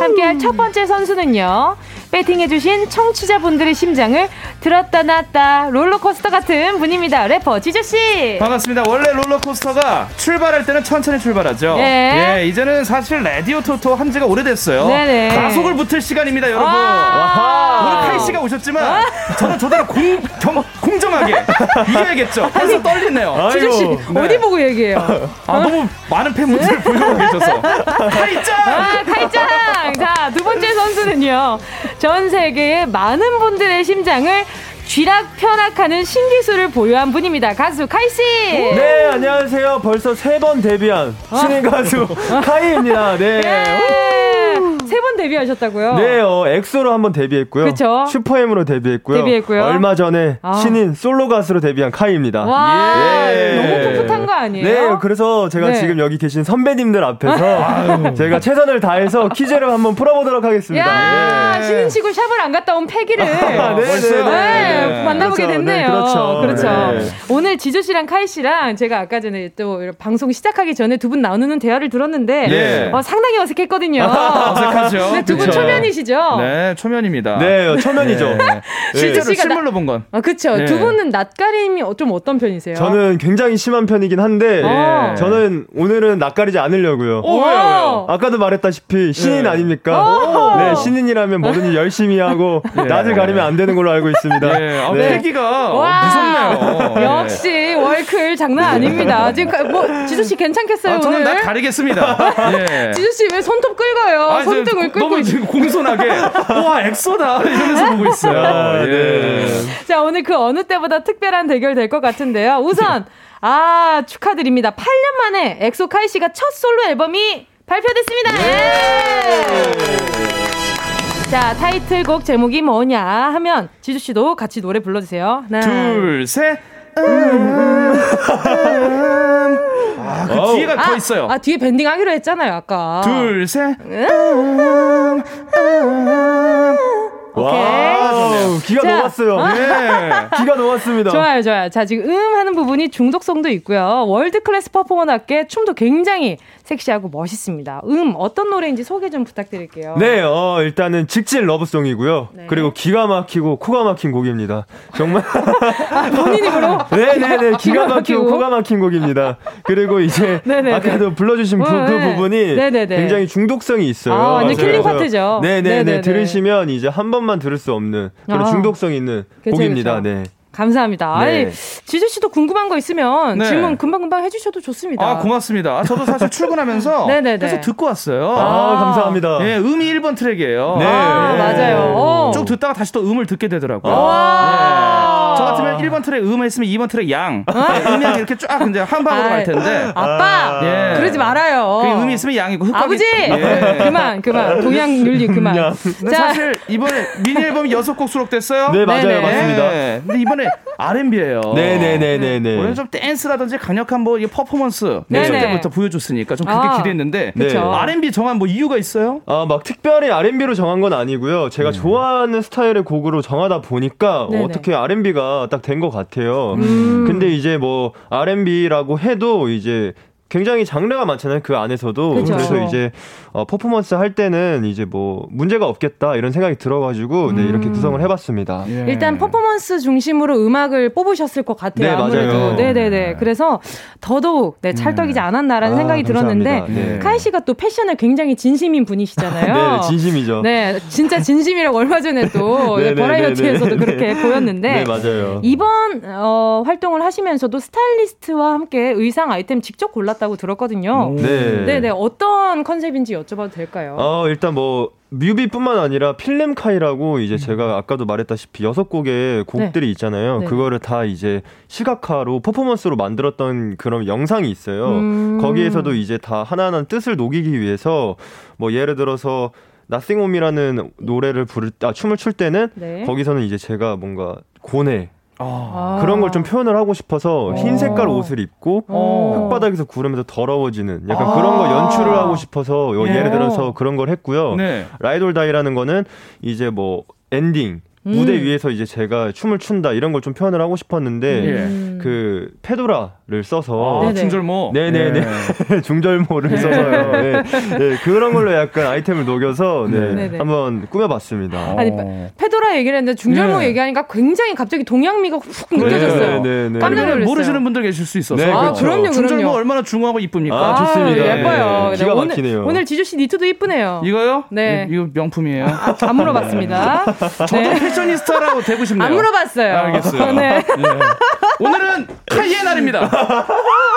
함께할 첫 번째 선수는요. 배팅해주신 청취자분들의 심장을 들었다 놨다 롤러코스터 같은 분입니다. 래퍼 지조씨. 반갑습니다. 원래 롤러코스터가 출발할 때는 천천히 출발하죠. 네. 예, 이제는 사실 라디오 토토 한 지가 오래됐어요. 네네. 가속을 붙을 시간입니다, 여러분. 오늘 카이씨가 오셨지만 저는 저대로 공정하게 이겨야겠죠. 그래서 떨리네요. 지조씨 어디 보고 얘기해요? 너무 많은 팬분들 보고 계셔서. 카이짱! 카이짱! 자, 두 번째 선수는요. 전 세계의 많은 분들의 심장을 쥐락 편악하는 신기술을 보유한 분입니다. 가수 카이씨. 네, 안녕하세요. 벌써 3번 데뷔한 신인 가수 카이입니다. 네. 세 번 데뷔하셨다고요? 네, 엑소로 한번 데뷔했고요. 그렇죠. 슈퍼엠으로 데뷔했고요. 얼마 전에 신인 솔로 가수로 데뷔한 카이입니다. 와, 예. 너무 풋풋한 거 아니에요? 네, 그래서 제가 지금 여기 계신 선배님들 앞에서 제가 최선을 다해서 퀴즈를 한번 풀어보도록 하겠습니다. 예. 신인 치고 샵을 안 갔다 온 패기를 만나보게 그렇죠. 됐네요. 네, 그렇죠. 네. 오늘 지조 씨랑 카이 씨랑 제가 아까 전에 또 방송 시작하기 전에 두 분 나누는 대화를 들었는데 상당히 어색했거든요. 네, 두 분 초면이시죠? 네, 초면입니다. 네, 초면이죠. 실제로 실물로 본 건. 아, 그렇죠. 네. 두 분은 낯가림이 좀 어떤 편이세요? 저는 굉장히 심한 편이긴 한데 저는 오늘은 낯가리지 않으려고요. 오, 왜요? 아까도 말했다시피 신인 아닙니까? 네, 신인이라면 뭐든지 열심히 하고 낯을 가리면 안 되는 걸로 알고 있습니다. 패기가 무섭네요. 역시 월클 장난 아닙니다. 지금 뭐 지수 씨 괜찮겠어요? 오늘? 저는 낯 가리겠습니다. 예. 지수 씨 왜 손톱 긁어요? 손등을 끌고 너무 지금 공손하게 와 엑소다 이러면서 보고 있어요. 예. 자, 오늘 그 어느 때보다 특별한 대결 될 것 같은데요. 우선 축하드립니다. 8년 만에 엑소 카이 씨가 첫 솔로 앨범이 발표됐습니다. 예. 자, 타이틀곡 제목이 뭐냐 하면 지주 씨도 같이 노래 불러주세요. 하나, 둘, 셋. 그 뒤에가 더 있어요. 뒤에 밴딩 하기로 했잖아요, 아까. 둘, 셋. 와우, 기가 녹았어요. 네. 기가 녹았습니다. 좋아요. 자, 지금 하는 부분이 중독성도 있고요. 월드클래스 퍼포먼스답게 춤도 굉장히 섹시하고 멋있습니다. 어떤 노래인지 소개 좀 부탁드릴게요. 네, 일단은 직진 러브송이고요. 네. 그리고 기가 막히고 코가 막힌 곡입니다. 정말. 본인 입으로? 네네네. 기가 막히고 코가 막힌 곡입니다. 그리고 이제 아까도 불러주신 그 부분이 굉장히 중독성이 있어요. 완전 킬링 파트죠. 네네네. 들으시면 이제 한 번만 들을 수 없는 그런 중독성이 있는 곡입니다. 네. 감사합니다. 네. 아니, 지조 씨도 궁금한 거 있으면 질문 금방금방 해주셔도 좋습니다. 고맙습니다. 저도 사실 출근하면서 계속 듣고 왔어요. 감사합니다. 네, 음이 1번 트랙이에요. 네. 맞아요. 쭉 듣다가 다시 또 음을 듣게 되더라고요. 저 같으면 1번 트랙 음했으면 2번 트랙 양. 음양 이렇게 쫙 이제 한 방으로 갈 텐데. 아빠, 예. 그러지 말아요. 그 음이 있으면 양이고. 흑박이... 아버지, 예. 그만. 동양 윤리 그만. 근데 자, 사실 이번에 미니 앨범이 6곡 수록됐어요. 네, 맞아요, 네네. 맞습니다. 네. 근데 이번에 R&B예요. 네. 원래 좀 댄스라든지 강력한 뭐 퍼포먼스 예전 때부터 보여줬으니까 좀 크게 기대했는데. 네. R&B 정한 뭐 이유가 있어요? 아, 막 특별히 R&B로 정한 건 아니고요. 제가 좋아하는 스타일의 곡으로 정하다 보니까 네네. 어떻게 R&B가 딱 된 것 같아요. 근데 이제 뭐 R&B라고 해도 이제 굉장히 장르가 많잖아요. 그 안에서도. 그쵸. 그래서 이제 퍼포먼스 할 때는 이제 뭐 문제가 없겠다 이런 생각이 들어가지고 네, 이렇게 구성을 해봤습니다. 예. 일단 퍼포먼스 중심으로 음악을 뽑으셨을 것 같아요. 네, 아무래도. 맞아요. 네네네. 그래서 더더욱 네, 찰떡이지 않았나라는 생각이 감사합니다. 들었는데 네. 카이 씨가 또 패션에 굉장히 진심인 분이시잖아요. 네, 진심이죠. 네, 진짜 진심이라고 얼마 전에 또 네, 버라이어티에서도 그렇게 보였는데 네, 맞아요. 이번 활동을 하시면서도 스타일리스트와 함께 의상 아이템 직접 골랐 다고 들었거든요. 네. 네네. 어떤 컨셉인지 여쭤봐도 될까요? 일단 뭐 뮤비뿐만 아니라 필름카이라고 이제 제가 아까도 말했다시피 6곡의 곡들이 네. 있잖아요. 네. 그거를 다 이제 시각화로 퍼포먼스로 만들었던 그런 영상이 있어요. 거기에서도 이제 다 하나하나 뜻을 녹이기 위해서 뭐 예를 들어서 Nothing On Me라는 노래를 춤을 출 때는 네. 거기서는 이제 제가 뭔가 고뇌 그런 걸 좀 표현을 하고 싶어서 흰 색깔 옷을 입고 흙바닥에서 구르면서 더러워지는 약간 그런 거 연출을 하고 싶어서 예. 예를 들어서 그런 걸 했고요. 네. 라이드 올 다이라는 거는 이제 뭐 엔딩 무대 위에서 이제 제가 춤을 춘다 이런 걸 좀 표현을 하고 싶었는데 그 페도라를 써서 중절모 네네네 중절모를 써서요. 네. 네. 그런 걸로 약간 아이템을 녹여서 네. 한번 꾸며봤습니다. 아니 페도라 얘기를 했는데 중절모 얘기하니까 굉장히 갑자기 동양미가 훅 느껴졌어요. 네네네. 깜짝 놀랐어요. 모르시는 분들 계실 수 있어서 네, 그렇죠. 그럼요. 중절모 얼마나 중후하고 이쁩니까? 좋습니다. 예뻐요. 기가 막히네요. 오늘 지조 씨 니트도 이쁘네요. 이거요? 네, 이거 명품이에요. 다 물어봤습니다. 네. 패셔니스타라고 되고 싶네요. 안 물어봤어요. 알겠어요. 네. 오늘은 카이의 날입니다.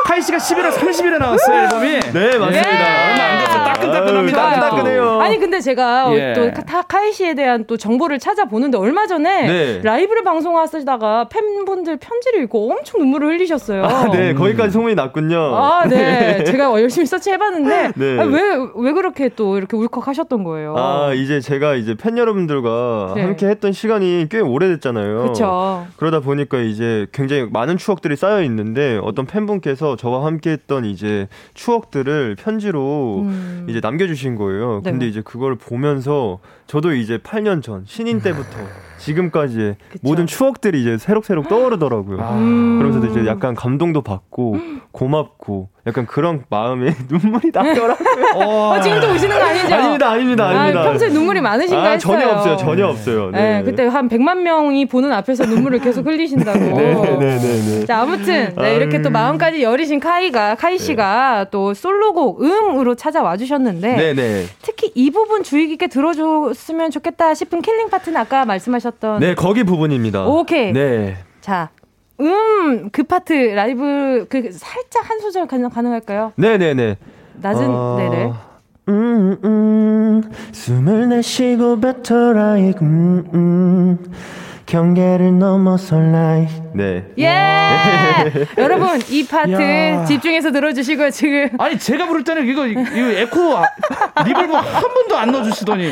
카이 씨가 11월 30일에 나왔어요, 앨범이. 네, 맞습니다. 네. 얼마 안 됐어요. 따끈따끈합니다. 따끈따끈해요. 아니, 근데 제가 또 카이 씨에 대한 또 정보를 찾아보는데 얼마 전에 라이브를 방송하시다가 팬분들 편지를 읽고 엄청 눈물을 흘리셨어요. 아, 네, 거기까지 소문이 났군요. 아, 네. 제가 열심히 서치해봤는데 왜 그렇게 또 이렇게 울컥하셨던 거예요? 아, 이제 제가 이제 팬 여러분들과 함께 했던 시간이 꽤 오래됐잖아요. 그쵸. 그러다 보니까 이제 굉장히 많은 추억들이 쌓여 있는데 어떤 팬분께서 저와 함께했던 이제 추억들을 편지로 이제 남겨주신 거예요. 네. 근데 이제 그걸 보면서 저도 이제 8년 전 신인 때부터 지금까지의 그쵸. 모든 추억들이 이제 새록새록 떠오르더라고요. 그러면서 이제 약간 감동도 받고 고맙고 약간 그런 마음에 눈물이 나더라고요. 지금도 우시는 거 아니죠? 아닙니다. 아, 평소에 눈물이 많으신가 했어요. 전혀 없어요. 네, 그때 한 100만 명이 보는 앞에서 눈물을 계속 흘리신다고. 네. 자, 아무튼 네, 이렇게 또 마음까지 여리신 카이 씨가 또 솔로곡 음으로 찾아와 주셨는데 특히 이 부분 주의 깊게 들어줬으면 좋겠다 싶은 킬링 파트는 아까 말씀하셨던 거기 부분입니다. 오케이. 네. 자. 그 파트 라이브 그 살짝 한 소절 가능할까요? 네네네. 낮은 네네. 숨을 내쉬고 뱉어라 경계를 넘어서 like 네. 예! 여러분 이 파트 집중해서 들어주시고요. 지금 아니 제가 부를 때는 이거 에코 리벌브 한 번도 안 넣어주시더니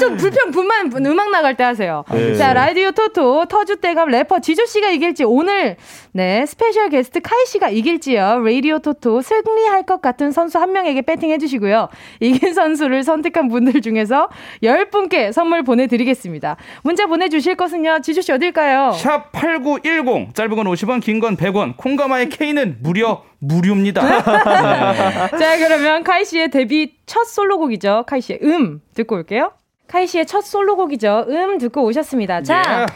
좀 불평분만 음악 나갈 때 하세요. 네. 자 라디오 토토 터줏대감 래퍼 지조씨가 이길지 오늘 네 스페셜 게스트 카이씨가 이길지요. 라디오 토토 승리할 것 같은 선수 한 명에게 배팅해주시고요. 이긴 선수를 선택한 분들 중에서 10분께 선물 보내드리겠습니다. 문자 보내주실 것은요. 지조씨 어딜까요? 샵 8910 짧은 건 50원, 긴 건 100원. 콩가마의 K는 무료입니다. 네. 자, 그러면 카이 씨의 데뷔 첫 솔로곡이죠. 카이 씨의 듣고 올게요. 카이 씨의 첫 솔로곡이죠. 듣고 오셨습니다. 자,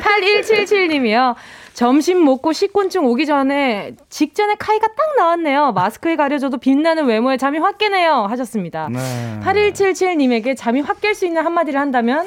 8177님이요. 점심 먹고 식곤증 오기 직전에 카이가 딱 나왔네요. 마스크에 가려져도 빛나는 외모에 잠이 확 깨네요. 하셨습니다. 네. 8177님에게 잠이 확 깰 수 있는 한마디를 한다면?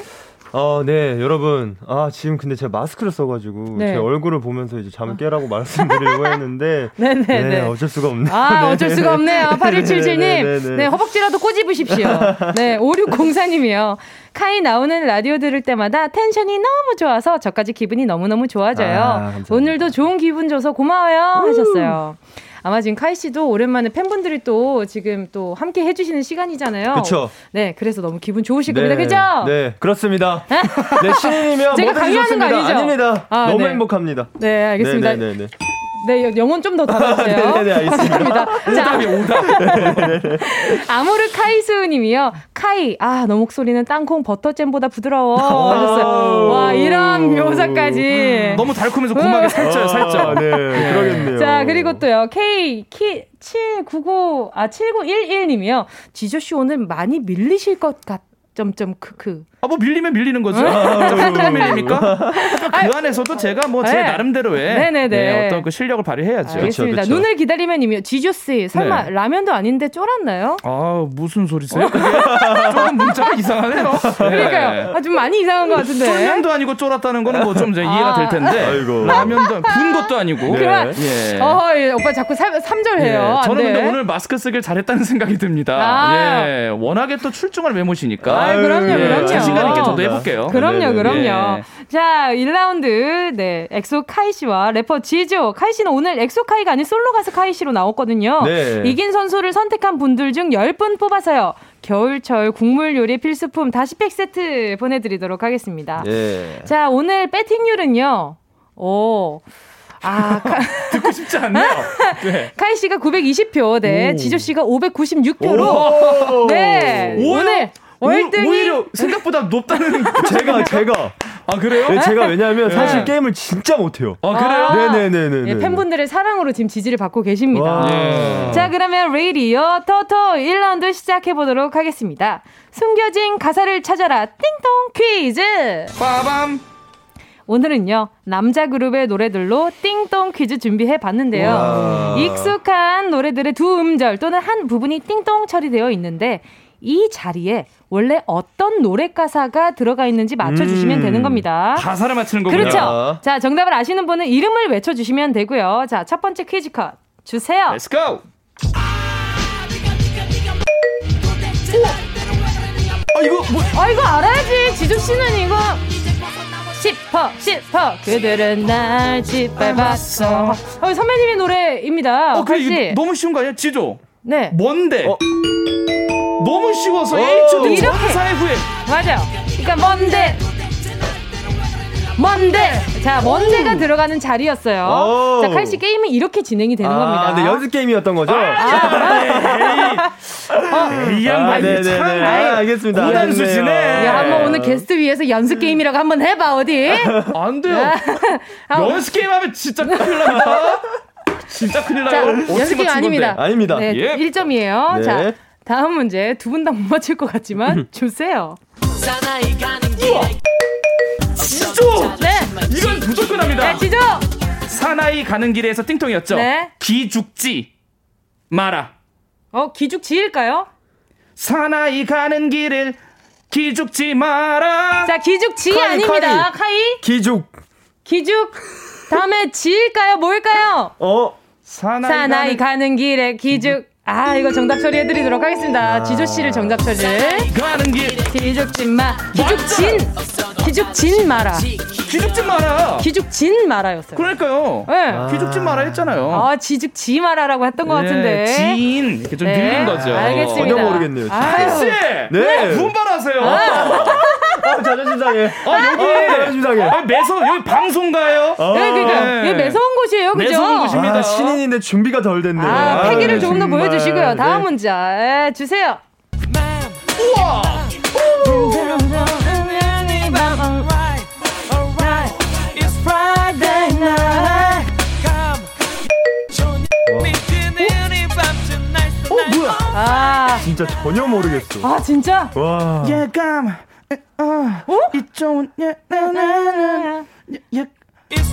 네, 여러분. 지금 근데 제가 마스크를 써가지고 네. 제 얼굴을 보면서 이제 잠을 깨라고 말씀드리려고 했는데 네, 어쩔 수가 없네요. 어쩔 수가 없네요. 8177님. 네, 허벅지라도 꼬집으십시오. 네, 5604님이요. 카이 나오는 라디오 들을 때마다 텐션이 너무 좋아서 저까지 기분이 너무너무 좋아져요. 오늘도 좋은 기분 줘서 고마워요 하셨어요. 아마 지금 카이 씨도 오랜만에 팬분들이 또 지금 또 함께 해주시는 시간이잖아요. 그렇죠. 네, 그래서 너무 기분 좋으실 겁니다. 그렇죠? 네, 그렇습니다. 네, 신인이면 제가 강요하는 거 아니죠? 아닙니다. 너무 네. 행복합니다. 네, 알겠습니다. 네네네. 네, 영혼 좀 더 담아주세요. 네네, 알겠습니다. 오답이 오답. 아모르 카이수님이요. 카이, 너 목소리는 땅콩 버터잼보다 부드러워. 하셨어요. 와, 이런 묘사까지. 너무 달콤해서 고막이 살쪄요. 네, 그러겠네요. 자, 그리고 또요. K7911님이요. 지조씨 오늘 많이 밀리실 것 같아요. 크크. 뭐 밀리면 밀리는 거죠. 점점 밀립니까? 그 안에서도 제가 뭐 제 나름대로의 네, 어떤 그 실력을 발휘해야죠. 알겠습니다. 그쵸. 눈을 기다리면 이미 지조씨 설마 라면도 아닌데 쫄았나요? 무슨 소리세요? 조금 문자가 이상하네요. 그러니까요. 좀 많이 이상한 것 같은데. 쫄면도 아니고 쫄았다는 거는 뭐 좀 이해가 될 텐데. 아이고. 라면도 군 것도 아니고. 그러면 오빠 자꾸 삼절해요. 저는 근데 오늘 마스크 쓰길 잘했다는 생각이 듭니다. 워낙에 또 출중할 외모시니까. 그럼요. 자신감 있게 저도 해볼게요. 그럼요. 자, 1라운드 엑소 카이씨와 래퍼 지조. 카이씨는 오늘 엑소 카이가 아닌 솔로 가수 카이씨로 나왔거든요. 네. 이긴 선수를 선택한 분들 중 10분 뽑아서요. 겨울철 국물 요리 필수품 다시팩 세트 보내드리도록 하겠습니다. 네. 자, 오늘 배팅률은요. 듣고 싶지 않네요. 네. 카이 씨가 920표, 지조 씨가 596표로 오늘 오히려 생각보다 높다는 제가 그래요? 네, 제가 왜냐하면 사실 게임을 진짜 못해요. 그래요? 네네네네. 예, 팬분들의 사랑으로 지금 지지를 받고 계십니다. 자, 그러면 레이디어 토토 1라운드 시작해보도록 하겠습니다. 숨겨진 가사를 찾아라 띵동 퀴즈. 빠밤. 오늘은요, 남자 그룹의 노래들로 띵동 퀴즈 준비해봤는데요. 익숙한 노래들의 두 음절 또는 한 부분이 띵동 처리되어 있는데 이 자리에 원래 어떤 노래 가사가 들어가 있는지 맞춰주시면 되는 겁니다. 가사를 맞추는 거군요. 그렇죠. 자, 정답을 아시는 분은 이름을 외쳐주시면 되고요. 자, 첫 번째 퀴즈 컷 주세요. Let's go. 이거 알아야지. 지조 씨는 이거. 그들은 날 짓밟았어. 선배님의 노래입니다. 그래, 너무 쉬운 거 아니야? 지조. 네. 뭔데? 너무 쉬워서 H.O.T. 전사의 후에. 맞아요. 그러니까 뭔데. 자, 뭔데가 들어가는 자리였어요. 자, 칼씨 게임이 이렇게 진행이 되는 겁니다. 네, 연습 게임이었던 거죠? 이 양반이 참. 알겠습니다. 고단수시네. 야, 한번 오늘 게스트 위해서 연습 게임이라고 한번 해봐, 어디? 안 돼요. 연습 게임 하면 진짜 큰일 납니다. 진짜 큰일 나요. 연습 게임 아닙니다. 네, 1점이에요. 자. 다음 문제 두 분 다 못 맞힐 것 같지만 주세요. 지조! 네. 이건 무조건 합니다. 네, 지조! 사나이 가는 길에서 띵통이었죠? 네. 기죽지 마라. 기죽지일까요? 사나이 가는 길을 기죽지 마라. 자, 기죽지 카이, 아닙니다. 카이? 기죽. 다음에 지일까요? 뭘까요? 사나이 가는 길에 기죽. 이거 정답 처리해드리도록 하겠습니다. 지조씨를 정답 처리. 가는 길. 기죽진 마라였어요. 그러니까요. 기죽진 마라 했잖아요. 기죽지 마라라고 했던 것 같은데. 지인. 이렇게 좀 밀린 거죠. 알겠습니다. 전혀 모르겠네요. 카이씨! 네. 분발하세요. 자존심 상해. 자존심 상해. 매서, 여기 방송가예요? 그러니까. 여기 매서운 곳이에요. 그죠? 매서운 곳입니다. 신인인데 준비가 덜 됐네요. 패기를 조금 더 보여주시고요. 다음 문제 주세요. 우와! 뭐야? 진짜 전혀 모르겠어. 진짜? 와. 예감. It's 좋은 It's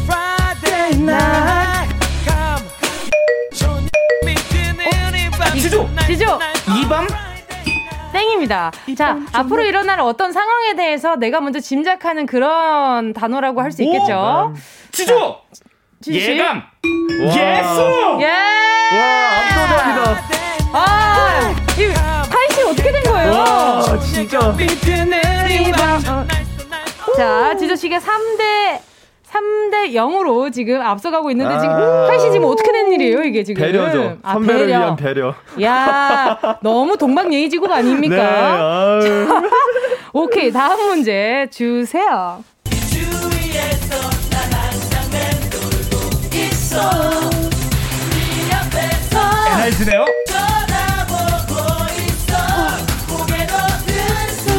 Friday night. 지조! 이밤? 좋습니다. 자, 앞으로 일어날 어떤 상황에 대해서 내가 먼저 짐작하는 그런 단어라고 할 수 있겠죠. 지조! 예감! 예수! 예! 와, 압도됩니다. 아, 이 타이시 어떻게 된 거예요? 와, 진짜. 자, 지조 씨가 3대 0으로 지금 앞서가고 있는데, 지금 타이시 지금 어떻게 된 일이에요 이게 지금? 배려죠. 선배를 위한 배려. 야, 너무 동방예의지국 아닙니까? 네. 자, 오케이, 다음 문제 주세요. 나이스네요.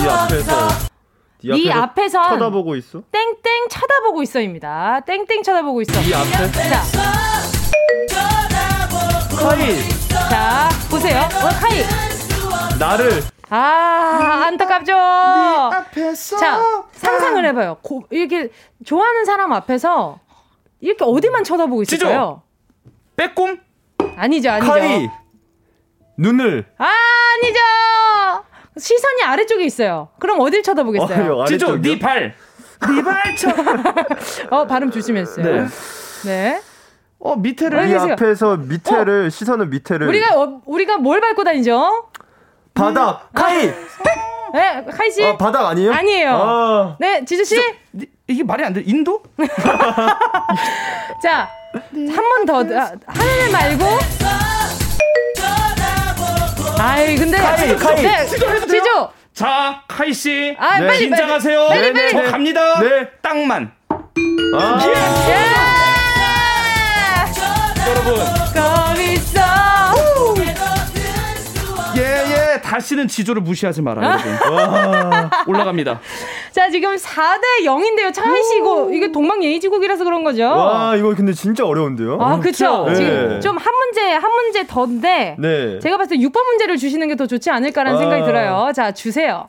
이 앞에서. 이 앞에서 쳐다보고 있어? 땡땡 쳐다보고 있어입니다. 땡땡 쳐다보고 있어. 이 앞에. 자. 카이. 자, 보세요. 카이. 나를. 아, 안타깝죠. 네 앞에서. 자, 상상을 해봐요. 이렇게 좋아하는 사람 앞에서 이렇게 어디만 쳐다보고 있을까요? 빼꼼? 아니죠, 아니죠. 카이. 눈을. 아, 아니죠. 시선이 아래쪽에 있어요. 그럼 어딜 쳐다보겠어요? 지조, 네 발. 네 발 쳐. 발음 조심했어요. 네. 네. 밑에를. 이 앞에서 밑에를, 시선은 밑에를. 우리가 뭘 밟고 다니죠? 바닥. 카이. 네, 카이 씨. 바닥 아니에요? 아니에요. 네, 지조 씨. 이게 말이 안 돼. 인도? 자, 한 번 더. 하늘 말고. 아이 근데 카이 네. 지조 자 카이 씨 아, 네. 빨리 긴장하세요. 빨리. 저 갑니다. 네. 땅만. 아~ 예. 예. 여러분. 예예 예. 다시는 지조를 무시하지 마라 여러분. 와. 올라갑니다. 자 지금 4대 0인데요. 차이 씨고 이게 동방예의지국이라서 그런 거죠. 와 이거 근데 진짜 어려운데요. 아 그렇죠. 네. 지금 좀 한 문제 더인데 네. 제가 봤을 때 6번 문제를 주시는 게 더 좋지 않을까라는 생각이 들어요. 자 주세요.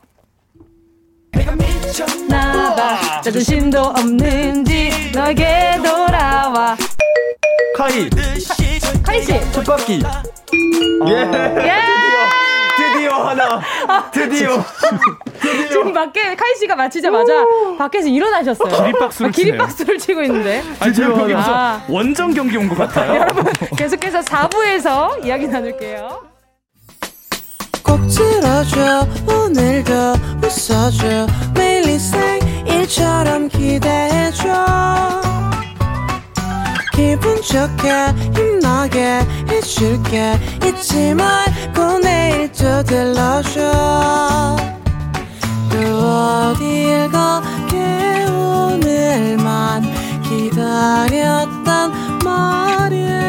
내가 미쳤나봐 자존심도 없는지 너에게 돌아와. 카이 씨. 쳇바퀴. 예. 드디어 하나. 드디어. 지금 밖에 카이 씨가 맞히자마자 밖에서 일어나셨어요. 기립박수를 치고 있는데. 아니 지금 여기서 원정 경기 온 것 같아요. 여러분 계속해서 4부에서 이야기 나눌게요. 꼭 들어줘 오늘도 웃어줘 매일 일상일처럼 기대해줘 기분 좋게 힘나게 해줄게 잊지 말고 내일 또 들러줘 또 어딜 가게 오늘만 기다렸단 말이야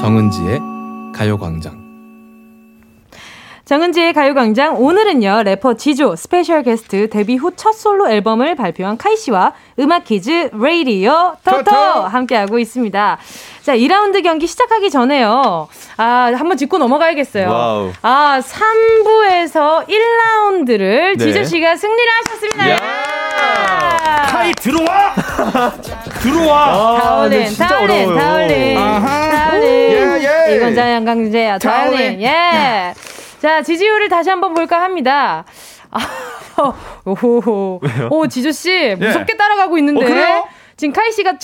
정은지의 가요광장 정은지의 가요광장 오늘은요 래퍼 지조 스페셜 게스트 데뷔 후 첫 솔로 앨범을 발표한 카이 씨와 음악 퀴즈 라디오 토토 함께하고 있습니다. 자 2라운드 경기 시작하기 전에요 한번 짚고 넘어가야겠어요. 와우. 3부에서 1라운드를 네. 지조 씨가 승리를 하셨습니다. 카이 들어와 들어와 타올린 예. 이건 자양강제야 타올린 예. 자, 지지율을 다시 한번 볼까 합니다. 오호호. 오, 지조씨, 무섭게 예. 따라가고 있는데. 그래요? 지금 카이씨가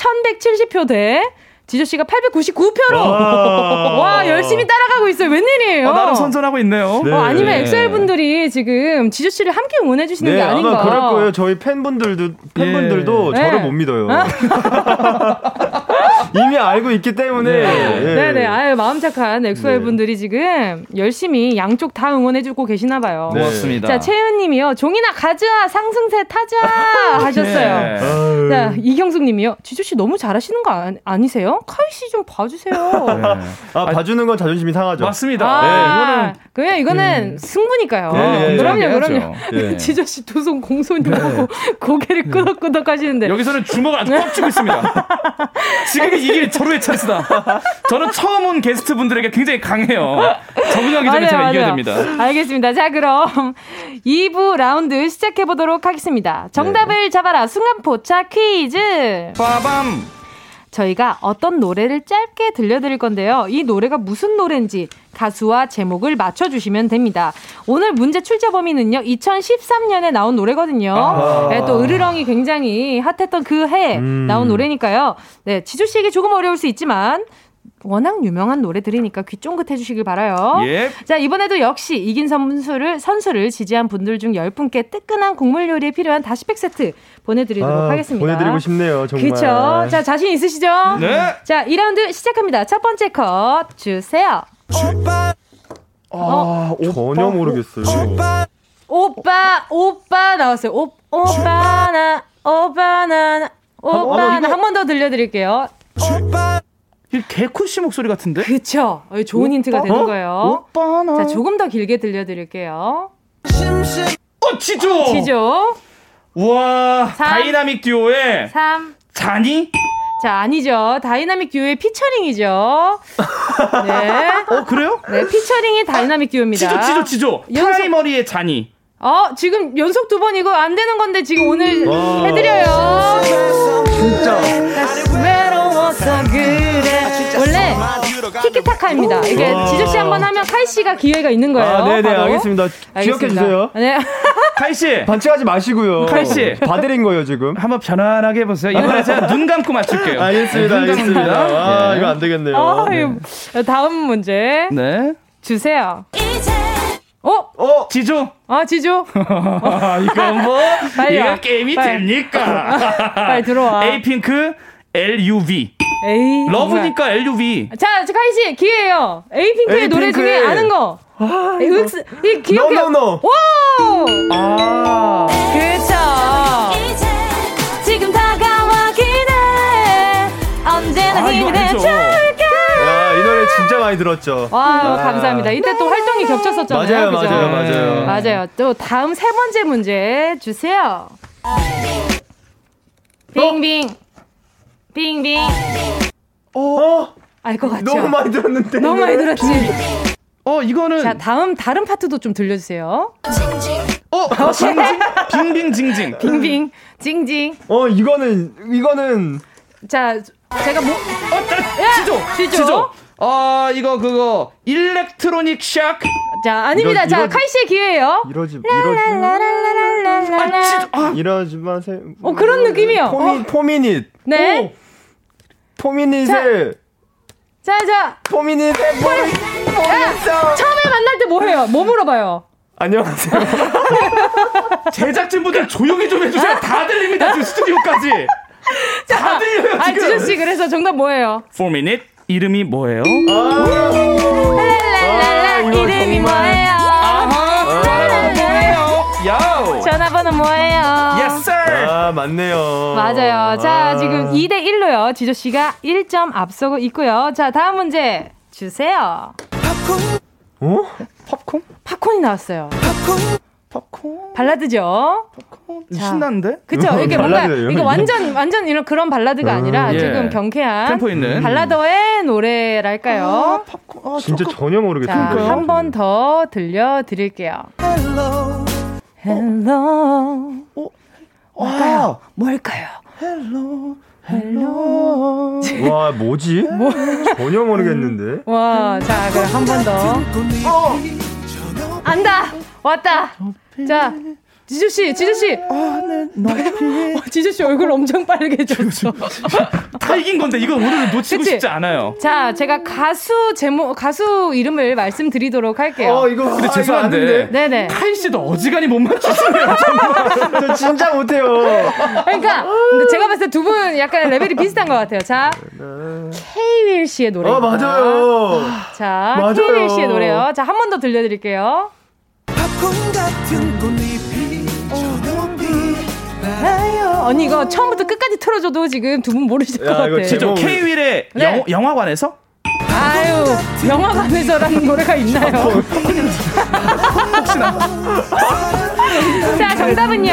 1170표 대, 지조씨가 899표로. 와, 열심히 따라가고 있어요. 웬일이에요? 나름 선전하고 있네요. 네. 아니면 엑셀 분들이 지금 지조씨를 함께 응원해주시는 네, 게 아닌가. 아마 그럴 거예요. 저희 팬분들도 예. 저를 못 믿어요. 이미 알고 있기 때문에 네. 아유 마음 착한 엑소의 네. 분들이 지금 열심히 양쪽 다 응원해주고 계시나봐요. 네. 고맙습니다. 자 채은님이요 종이나 가자 상승세 타자 하셨어요. 네. 자 이경숙님이요 지조 씨 너무 잘하시는 거 아니세요? 카이 씨 좀 봐주세요. 네. 봐주는 건 자존심이 상하죠. 맞습니다. 네, 이거는 승부니까요. 네. 그럼요. 네. 지조 씨 두 손 공손히 하고 고개를 끄덕끄덕 하시는데 여기서는 주먹을 아주 꽉 쥐고 있습니다. 지금 이게 저로의 찬스다. 저는 처음 온 게스트분들에게 굉장히 강해요. 적응하기 전에 제가 이겨야 됩니다. 알겠습니다. 자 그럼 2부 라운드 시작해보도록 하겠습니다. 정답을 잡아라 순간포착 퀴즈. 빠밤. 저희가 어떤 노래를 짧게 들려드릴 건데요. 이 노래가 무슨 노래인지 가수와 제목을 맞춰주시면 됩니다. 오늘 문제 출제 범위는요. 2013년에 나온 노래거든요. 아~ 네, 또 으르렁이 굉장히 핫했던 그 해에 나온 노래니까요. 네, 지주씨에게 조금 어려울 수 있지만 워낙 유명한 노래들이니까 귀 쫑긋 해주시길 바라요. 예. 자, 이번에도 역시 이긴 선수를 지지한 분들 중 10분께 뜨끈한 국물 요리에 필요한 다시팩 세트 보내드리도록 하겠습니다. 보내드리고 싶네요, 정말. 그렇죠. 자, 자신 있으시죠? 네. 자, 2라운드 시작합니다. 첫 번째 컷 주세요. 오빠. 전혀 모르겠어요. 오빠 나왔어요. 오빠 나 한 번 더 들려드릴게요. 오빠. 이 개쿠씨 목소리 같은데? 그쵸. 좋은 오빠? 힌트가 되는 거예요. 오빠나. 자, 조금 더 길게 들려드릴게요. 지조. 우와. 다이나믹 듀오의 자니? 자, 아니죠. 다이나믹 듀오의 피처링이죠. 네. 그래요? 네, 피처링이 다이나믹 듀오입니다. 지조. 프라이머리의 자니. 지금 연속 2번이고 안 되는 건데 지금 오늘 해드려요. 진짜. 원래 티키타카입니다. 이게 지조씨 한번 하면 카이씨가 기회가 있는 거예요. 네네, 알겠습니다. 기억해주세요. 네. 카이씨 반칙하지 마시고요. 카이씨 봐드린 거예요 지금. 한번 편안하게 해보세요. 이번에 제가 눈 감고 맞출게요. 알겠습니다. 이거 안 되겠네요. 네. 다음 문제 네 주세요. 지조. 지조. 이건 뭐 이거 게임이 빨리. 됩니까? 빨리 들어와. 에이핑크 LUV. 러브니까 정말. LUV. 자, 카이 씨 기회예요. 에이핑크의 노래 중에 아는 거. 이 기억해. No. 오! 그쵸. 지금 다가와 기대해. 언제나 기대해줄게. 이 노래 진짜 많이 들었죠. 감사합니다. 이때 또 활동이 겹쳤었잖아요. 맞아요. 또 다음 세 번째 문제 주세요. 빙빙. 알 것 같죠? 너무 많이 들었지. 이거는. 자, 다른 파트도 좀 들려주세요. 징징. 빙빙. 이거는. 자, 제가 뭐. 지조. 이거 그거. 일렉트로닉 샥. 자, 아닙니다. 자, 카이 씨의 기회예요. 이러지 마세요. 그런 느낌이요. 포미닛. 네. 포미닛을. 자. 포미닛을. 처음에 만날 때 뭐 해요? 뭐 물어봐요? 안녕하세요. 제작진분들 조용히 좀 해주세요. 다 들립니다. 지금 스튜디오까지. 다 들려요. 지금. 지조씨, 그래서 정답 뭐예요? 포미닛. 이름이 뭐예요? 이름이 뭐예요? 전화번호 뭐예요? Yes, sir. 맞네요. 맞아요. 자, 지금 2대1로요. 지조씨가 1점 앞서고 있고요. 자, 다음 문제 주세요. 팝콘? 팝콘이 나왔어요. 팝콘? 발라드죠? 팝콘? 신난데? 그쵸? 이렇게 뭔가, 이거 완전 이런 그런 발라드가 아니라 지금 경쾌한 템포 있는 발라더의 노래랄까요? 팝콘? 진짜 전혀 모르겠어요. 자, 한 번 더 들려드릴게요. Hello. 뭘까요? Hello. 와, 뭐지? 전혀 모르겠는데. 와, 자, 그럼 한 번 더. 안다! 왔다! 자, 지조씨! 지조씨 얼굴 엄청 빨개졌어. 다 이긴 건데, 이거 오늘 놓치고 싶지 않아요. 자, 제가 가수 이름을 말씀드리도록 할게요. 이거. 근데 죄송한데. 네네. 카이씨도 어지간히 못 맞추시네요, 정말. 저 진짜 못해요. 그러니까, 근데 제가 봤을 때 두 분 약간 레벨이 비슷한 것 같아요. 자, 케이윌 씨의 노래. 맞아요. 자, 케이윌 씨의 노래요. 자, 한 번 더 들려드릴게요. 언니 이거 처음부터 끝까지 틀어줘도 지금 두 분 모르실 것 같아. 진짜 K-Will의 영화관에서? 아유, 영화관에서라는 노래가 있나요? 혹시나. 자, 정답은요.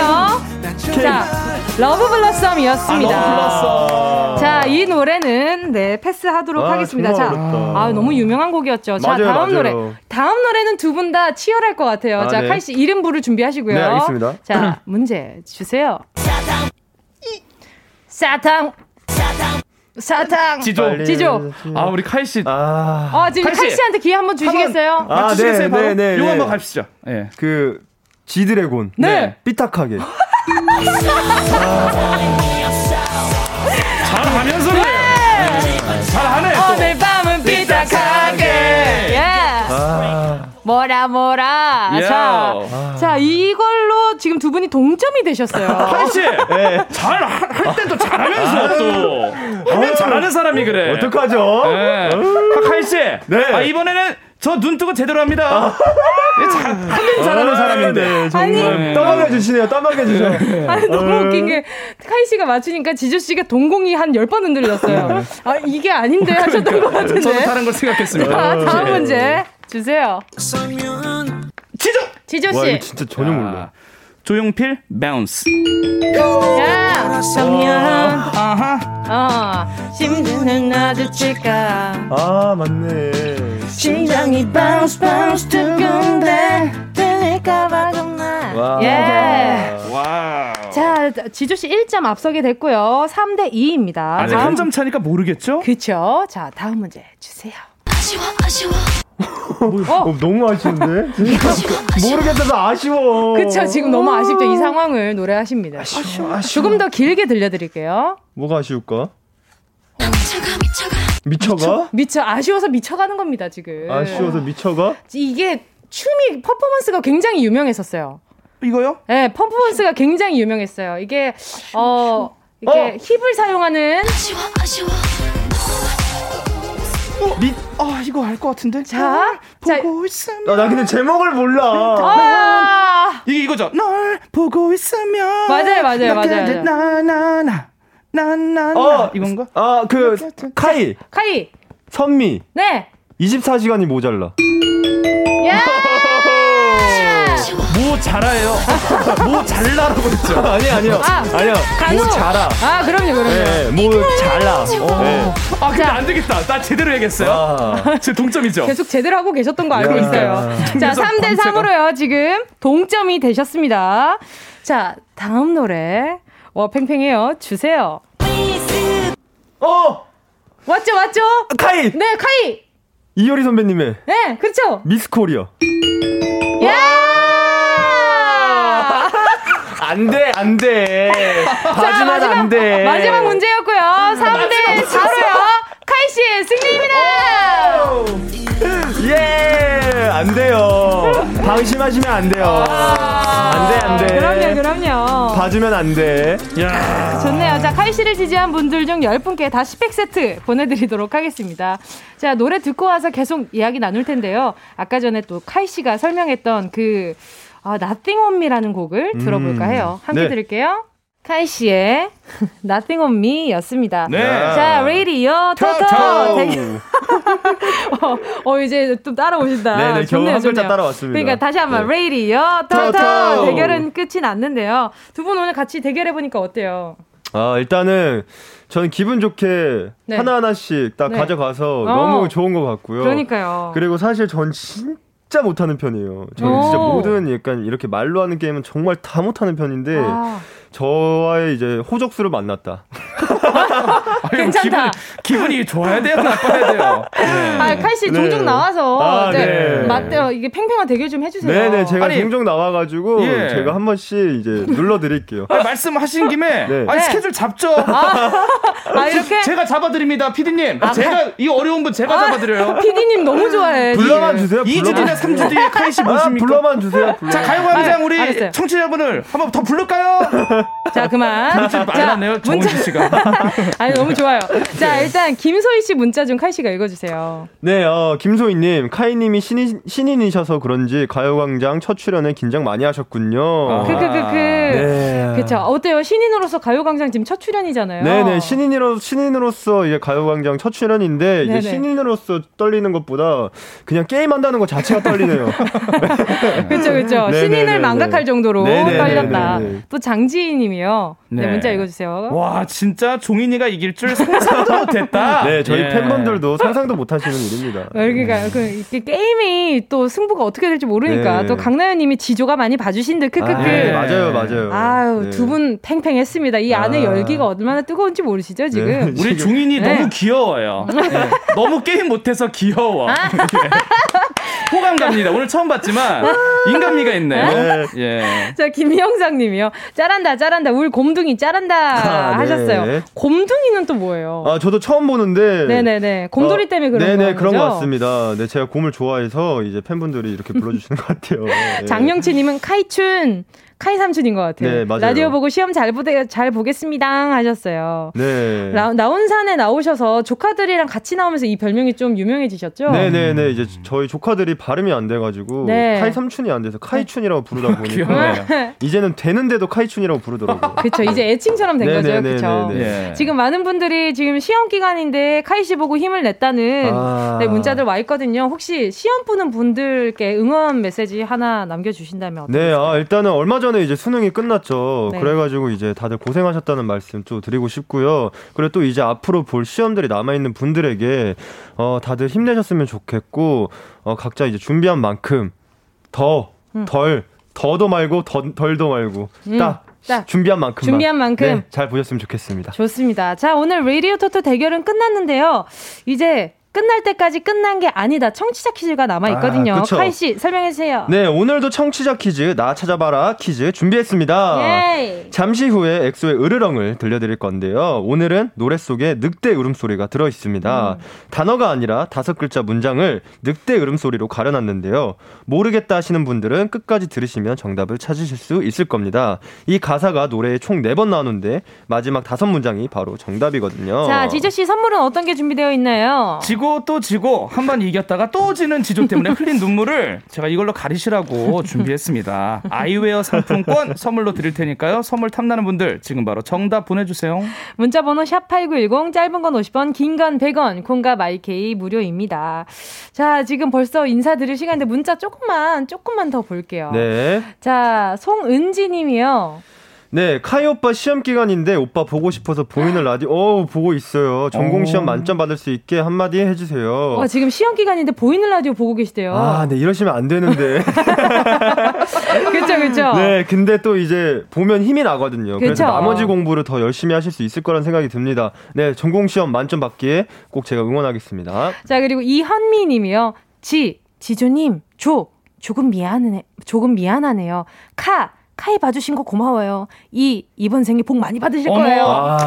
자, 러브블러썸이었습니다. 자, 이 노래는 패스하도록 하겠습니다. 자, 너무 유명한 곡이었죠. 자, 맞아요, 다음 노래. 다음 노래는 두 분 다 치열할 것 같아요. 자, 네. 카이씨 이름 부를 준비하시고요. 네, 알겠습니다. 자, 문제 주세요. 사탕. 사탕 지조. 아 우리 카이 씨. 아 지금 카이 씨한테 기회 한번 주시겠어요? 맞추시겠어요? 바로 이거 한번 갑시다. 예. 그 지드래곤. 네. 삐딱하게. 잘하면서 그래. 잘하네. 오늘 밤은 삐딱하게. 예. 뭐라. Yeah. 자, 이걸로 지금 두 분이 동점이 되셨어요. 하이씨, 네. 잘할 땐 또 잘하면서 또 하면 잘하는 사람이 그래. 어떡하죠? 네. 하이씨, 네. 아, 이번에는 저 눈 뜨고 제대로 합니다. 하면 잘하는 사람인데. 아니, 떠먹여 주시네요. 아니, 너무 웃긴 게 카이 씨가 맞추니까 지조 씨가 동공이 한 10번 흔들렸어요. 아, 이게 아닌데 하셨던 것 같은데. 저도 다른 걸 생각했습니다. 자, 다음 문제 주세요. 지조 씨. 와, 이거 진짜 전혀 몰라. 조용필 바운스. 야, 성년. 심장은 아주칠까. 아, 맞네. 심장이 바운스 바운스 뜨거운데 뜨릴까봐 겁나. 예. 와. 자, 지조 씨 1점 앞서게 됐고요. 3대 2입니다. 아직 1점 차니까 모르겠죠? 그렇죠. 자, 다음 문제 주세요. 아쉬워. 너무 아쉬운데? 모르겠어서 아쉬워. 그쵸, 지금 너무 아쉽죠. 이 상황을 노래하십니다. 아쉬워. 조금 더 길게 들려드릴게요. 뭐가 아쉬울까? 미쳐가? 아쉬워서 미쳐가는 겁니다, 지금. 아쉬워서 미쳐가? 이게 춤이, 퍼포먼스가 굉장히 유명했었어요. 이거요? 네, 퍼포먼스가 굉장히 유명했어요. 이게, 힙을 사용하는. 이거 알 것 같은데? 자, 보고 있으면. 나 근데 제목을 몰라. 이게 이거죠. 널 보고 있으면. 맞아요. 나나나. 이건가? 카이. 선미. 네. 24시간이 모자라. 모잘라라고 그랬죠. 아니요. 아니요. 모잘라. 아, 그럼요. 네, 모잘라. 네. 아, 근데 안 되겠다. 나 제대로 해야겠어요. 제 동점이죠. 계속 제대로 하고 계셨던 거 알고 있어요. 자, 3대 3으로요. 지금 동점이 되셨습니다. 자, 다음 노래. 팽팽해요. 주세요. 왔죠. 카이. 네, 카이. 이효리 선배님의. 네, 그렇죠. 미스 코리아. 안 돼. 마지막 안 돼. 마지막 문제였고요. 3대 4로요. 카이 씨의 승리입니다. 예, 안 돼요. 방심하시면 안 돼요. 안 돼. 그럼요. 봐주면 안 돼. 야. 좋네요. 자, 카이 씨를 지지한 분들 중 10분께 다 스펙 세트 보내드리도록 하겠습니다. 자, 노래 듣고 와서 계속 이야기 나눌 텐데요. 아까 전에 또 카이 씨가 설명했던 그 Nothing on Me라는 곡을 들어볼까 해요. 함께 들을게요. 카이 씨의 Nothing on Me 였습니다. 네. 자, 라디오 토토. 이제 또 따라오신다. 네네, 겨우 한 글자 따라왔습니다. 그러니까 다시 한번 라디오 토토. 대결은 끝이 났는데요. 두 분 오늘 같이 대결해보니까 어때요? 일단은 저는 기분 좋게 하나하나씩 딱 가져가서 너무 좋은 것 같고요. 그러니까요. 그리고 사실 전 진짜 못하는 편이에요. 저는 진짜 모든 약간 이렇게 말로 하는 게임은 정말 다 못하는 편인데 저와의 이제 호적수를 만났다. 괜찮다. 기분이 좋아야 돼요, 나빠야 돼요. 네. 카이 씨 종종 나와서 맞대요. 이게 팽팽한 대결 좀 해주세요. 네네, 제가 종종 나와가지고 제가 한 번씩 이제 눌러드릴게요. 말씀하신 김에 스케줄 잡죠. 이렇게 제가 잡아드립니다, 피디님. 제가 이 어려운 분 제가 잡아드려요. 피디님 너무 좋아해. 불러만 주세요. 2주 뒤나 3주 뒤에 카이 씨 모십니까? 불러만 주세요. 자, 가요광장 우리 청취자분을 한번 더 부를까요? 자, 그만. 자, 정은지 씨가. 아니, 너무 좋아요. 자, 일단 김소희 씨 문자 좀 카이 씨가 읽어주세요. 네, 김소희님, 카이님이 신인이셔서 그런지 가요광장 첫 출연에 긴장 많이 하셨군요. 네. 그렇죠. 어때요? 신인으로서 가요광장 지금 첫 출연이잖아요. 네네, 신인으로서 이제 가요광장 첫 출연인데 이제 신인으로서 떨리는 것보다 그냥 게임 한다는 것 자체가 떨리네요. 그렇죠. 신인을 망각할 정도로 떨렸다. 또 장지인 종인님이요. 네, 문자 읽어주세요. 와, 진짜 종인이가 이길 줄 상상도 됐다. 네, 저희 예. 팬분들도 상상도 못하시는 일입니다. 그러니까 그 게임이 또 승부가 어떻게 될지 모르니까 네. 또 강나연님이 지조가 많이 봐주신들 크크크. 아, 네, 맞아요, 맞아요. 아유, 네. 두 분 팽팽했습니다. 이 안에 열기가 얼마나 뜨거운지 모르시죠 지금? 네, 우리 종인이 네. 너무 귀여워요. 네. 너무 게임 못해서 귀여워. 아. 호감갑니다. 오늘 처음 봤지만 인간미가 있네요. 네. 예. 자, 김영상님이요. 짜란다 짜란다 울 곰둥이 짜란다 아, 하셨어요. 네. 곰둥이는 또 뭐예요? 아, 저도 처음 보는데. 네네네. 곰돌이 때문에 그런 거죠? 네네, 그런 거 같습니다. 네, 제가 곰을 좋아해서 이제 팬분들이 이렇게 불러주시는 것 같아요. 네. 장영치님은 카이춘. 카이 삼촌인 것 같아요. 네, 맞아요. 라디오 보고 시험 잘 보겠습니다 하셨어요. 네. 나온산에 나오셔서 조카들이랑 같이 나오면서 이 별명이 좀 유명해지셨죠? 네네네. 이제 저희 조카들이 발음이 안 돼가지고 네. 카이 삼촌이 안 돼서 카이춘이라고 부르다 보니까 이제는 되는데도 카이춘이라고 부르더라고요. 그렇죠. 이제 애칭처럼 된 거죠. 그렇죠. 네. 지금 많은 분들이 지금 시험 기간인데 카이 씨 보고 힘을 냈다는 아... 네, 문자들 와 있거든요. 혹시 시험 보는 분들께 응원 메시지 하나 남겨주신다면 어떠세요? 네, 아, 일단은 얼마 전에 이제 수능이 끝났죠. 네. 그래가지고 이제 다들 고생하셨다는 말씀 좀 드리고 싶고요. 그리고 또 이제 앞으로 볼 시험들이 남아있는 분들에게 다들 힘내셨으면 좋겠고 각자 이제 준비한 만큼 더, 덜, 더도 말고 덜도 말고 딱 준비한 만큼 네, 잘 보셨으면 좋겠습니다. 좋습니다. 자, 오늘 라디오 토토 대결은 끝났는데요. 이제 끝날 때까지 끝난 게 아니다. 청취자 퀴즈가 남아있거든요. 아, 카이 씨 설명해주세요. 네, 오늘도 청취자 퀴즈 나 찾아봐라 퀴즈 준비했습니다. 예이. 잠시 후에 엑소의 으르렁을 들려드릴 건데요. 오늘은 노래 속에 늑대 울음소리가 들어있습니다. 단어가 아니라 5글자 문장을 늑대 울음소리로 가려놨는데요. 모르겠다 하시는 분들은 끝까지 들으시면 정답을 찾으실 수 있을 겁니다. 이 가사가 노래에 총 4번 나오는데 마지막 5문장이 바로 정답이거든요. 자, 지조씨 선물은 어떤 게 준비되어 있나요? 또 지고 한 번 이겼다가 또 지는 지조 때문에 흘린 눈물을 제가 이걸로 가리시라고 준비했습니다. 아이웨어 상품권 선물로 드릴 테니까요. 선물 탐나는 분들 지금 바로 정답 보내주세요. 문자번호 샵8910 짧은 건 50원 긴 건 100원 콩과 마이케이 무료입니다. 자, 지금 벌써 인사드릴 시간인데 문자 조금만 더 볼게요. 네. 자, 송은지 님이요. 네, 카이 오빠 시험 기간인데 오빠 보고 싶어서 보이는 라디오 보고 있어요. 전공 시험 만점 받을 수 있게 한마디 해주세요. 아, 지금 시험 기간인데 보이는 라디오 보고 계시대요. 아, 네, 이러시면 안 되는데. 그렇죠, 그렇죠. 네, 근데 또 이제 보면 힘이 나거든요. 그쵸? 그래서 나머지 공부를 더 열심히 하실 수 있을 거란 생각이 듭니다. 네, 전공 시험 만점 받기에 꼭 제가 응원하겠습니다. 자, 그리고 이현미님이요. 지조님, 조금 미안하네요. 카이 봐주신 거 고마워요. 이번 생에 복 많이 받으실 거예요.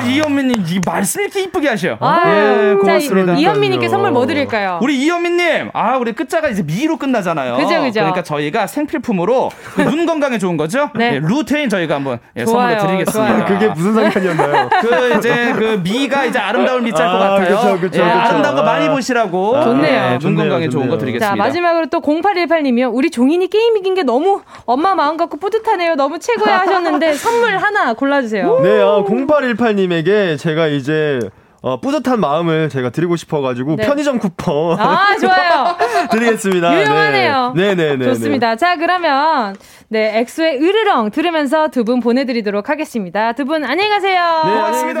우리 이현미님 이 말씀 이렇게 이쁘게 하셔. 예, 고맙습니다. 이현미님께 선물 뭐 드릴까요? 우리 이현미님, 우리 끝자가 이제 미로 끝나잖아요. 그죠. 그러니까 저희가 생필품으로 눈 건강에 좋은 거죠. 네. 네, 루테인 저희가 한번 선물로 드리겠습니다. 좋아요. 그게 무슨 상관이었나요? 그 미가 이제 아름다울 미짤 것 같아요. 그쵸, 아름다운 거 많이 보시라고. 좋네요. 네, 눈 건강에 좋은 거 드리겠습니다. 자, 마지막으로 또 0818님이요. 우리 종인이 게임 이긴 게 너무 엄마 마음 갖고 뿌듯하네요. 너무 최고야 하셨는데 선물 하나 골라주세요. 네, 0818님에게 제가 이제 뿌듯한 마음을 제가 드리고 싶어가지고 네. 편의점 쿠폰 좋아요. 드리겠습니다. 유용하네요. 네. 좋습니다. 자, 그러면 엑소의 으르렁 들으면서 두 분 보내드리도록 하겠습니다. 두 분 안녕히 가세요. 네, 고맙습니다.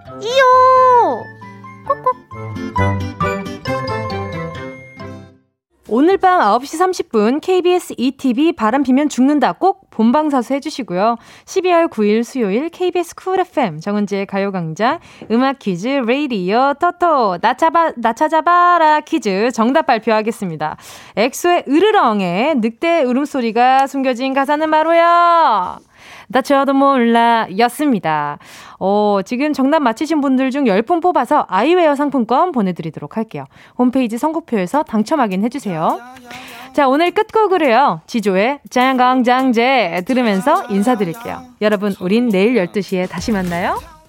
이요. 꼭꼭. 오늘 밤 9시 30분 KBS ETV 바람 피면 죽는다 꼭 본방사수 해주시고요. 12월 9일 수요일 KBS 쿨 FM 정은지의 가요광장 음악 퀴즈 레이디오 토토 나 찾아봐라 퀴즈 정답 발표하겠습니다. 엑소의 으르렁에 늑대의 울음소리가 숨겨진 가사는 바로요. 나 저도 몰라 였습니다. 지금 정답 맞히신 분들 중 10분 뽑아서 아이웨어 상품권 보내드리도록 할게요. 홈페이지 선곡표에서 당첨 확인 해주세요. 자, 오늘 끝곡으로요. 지조의 자양강장제 들으면서 인사드릴게요. 여러분, 우린 내일 12시에 다시 만나요.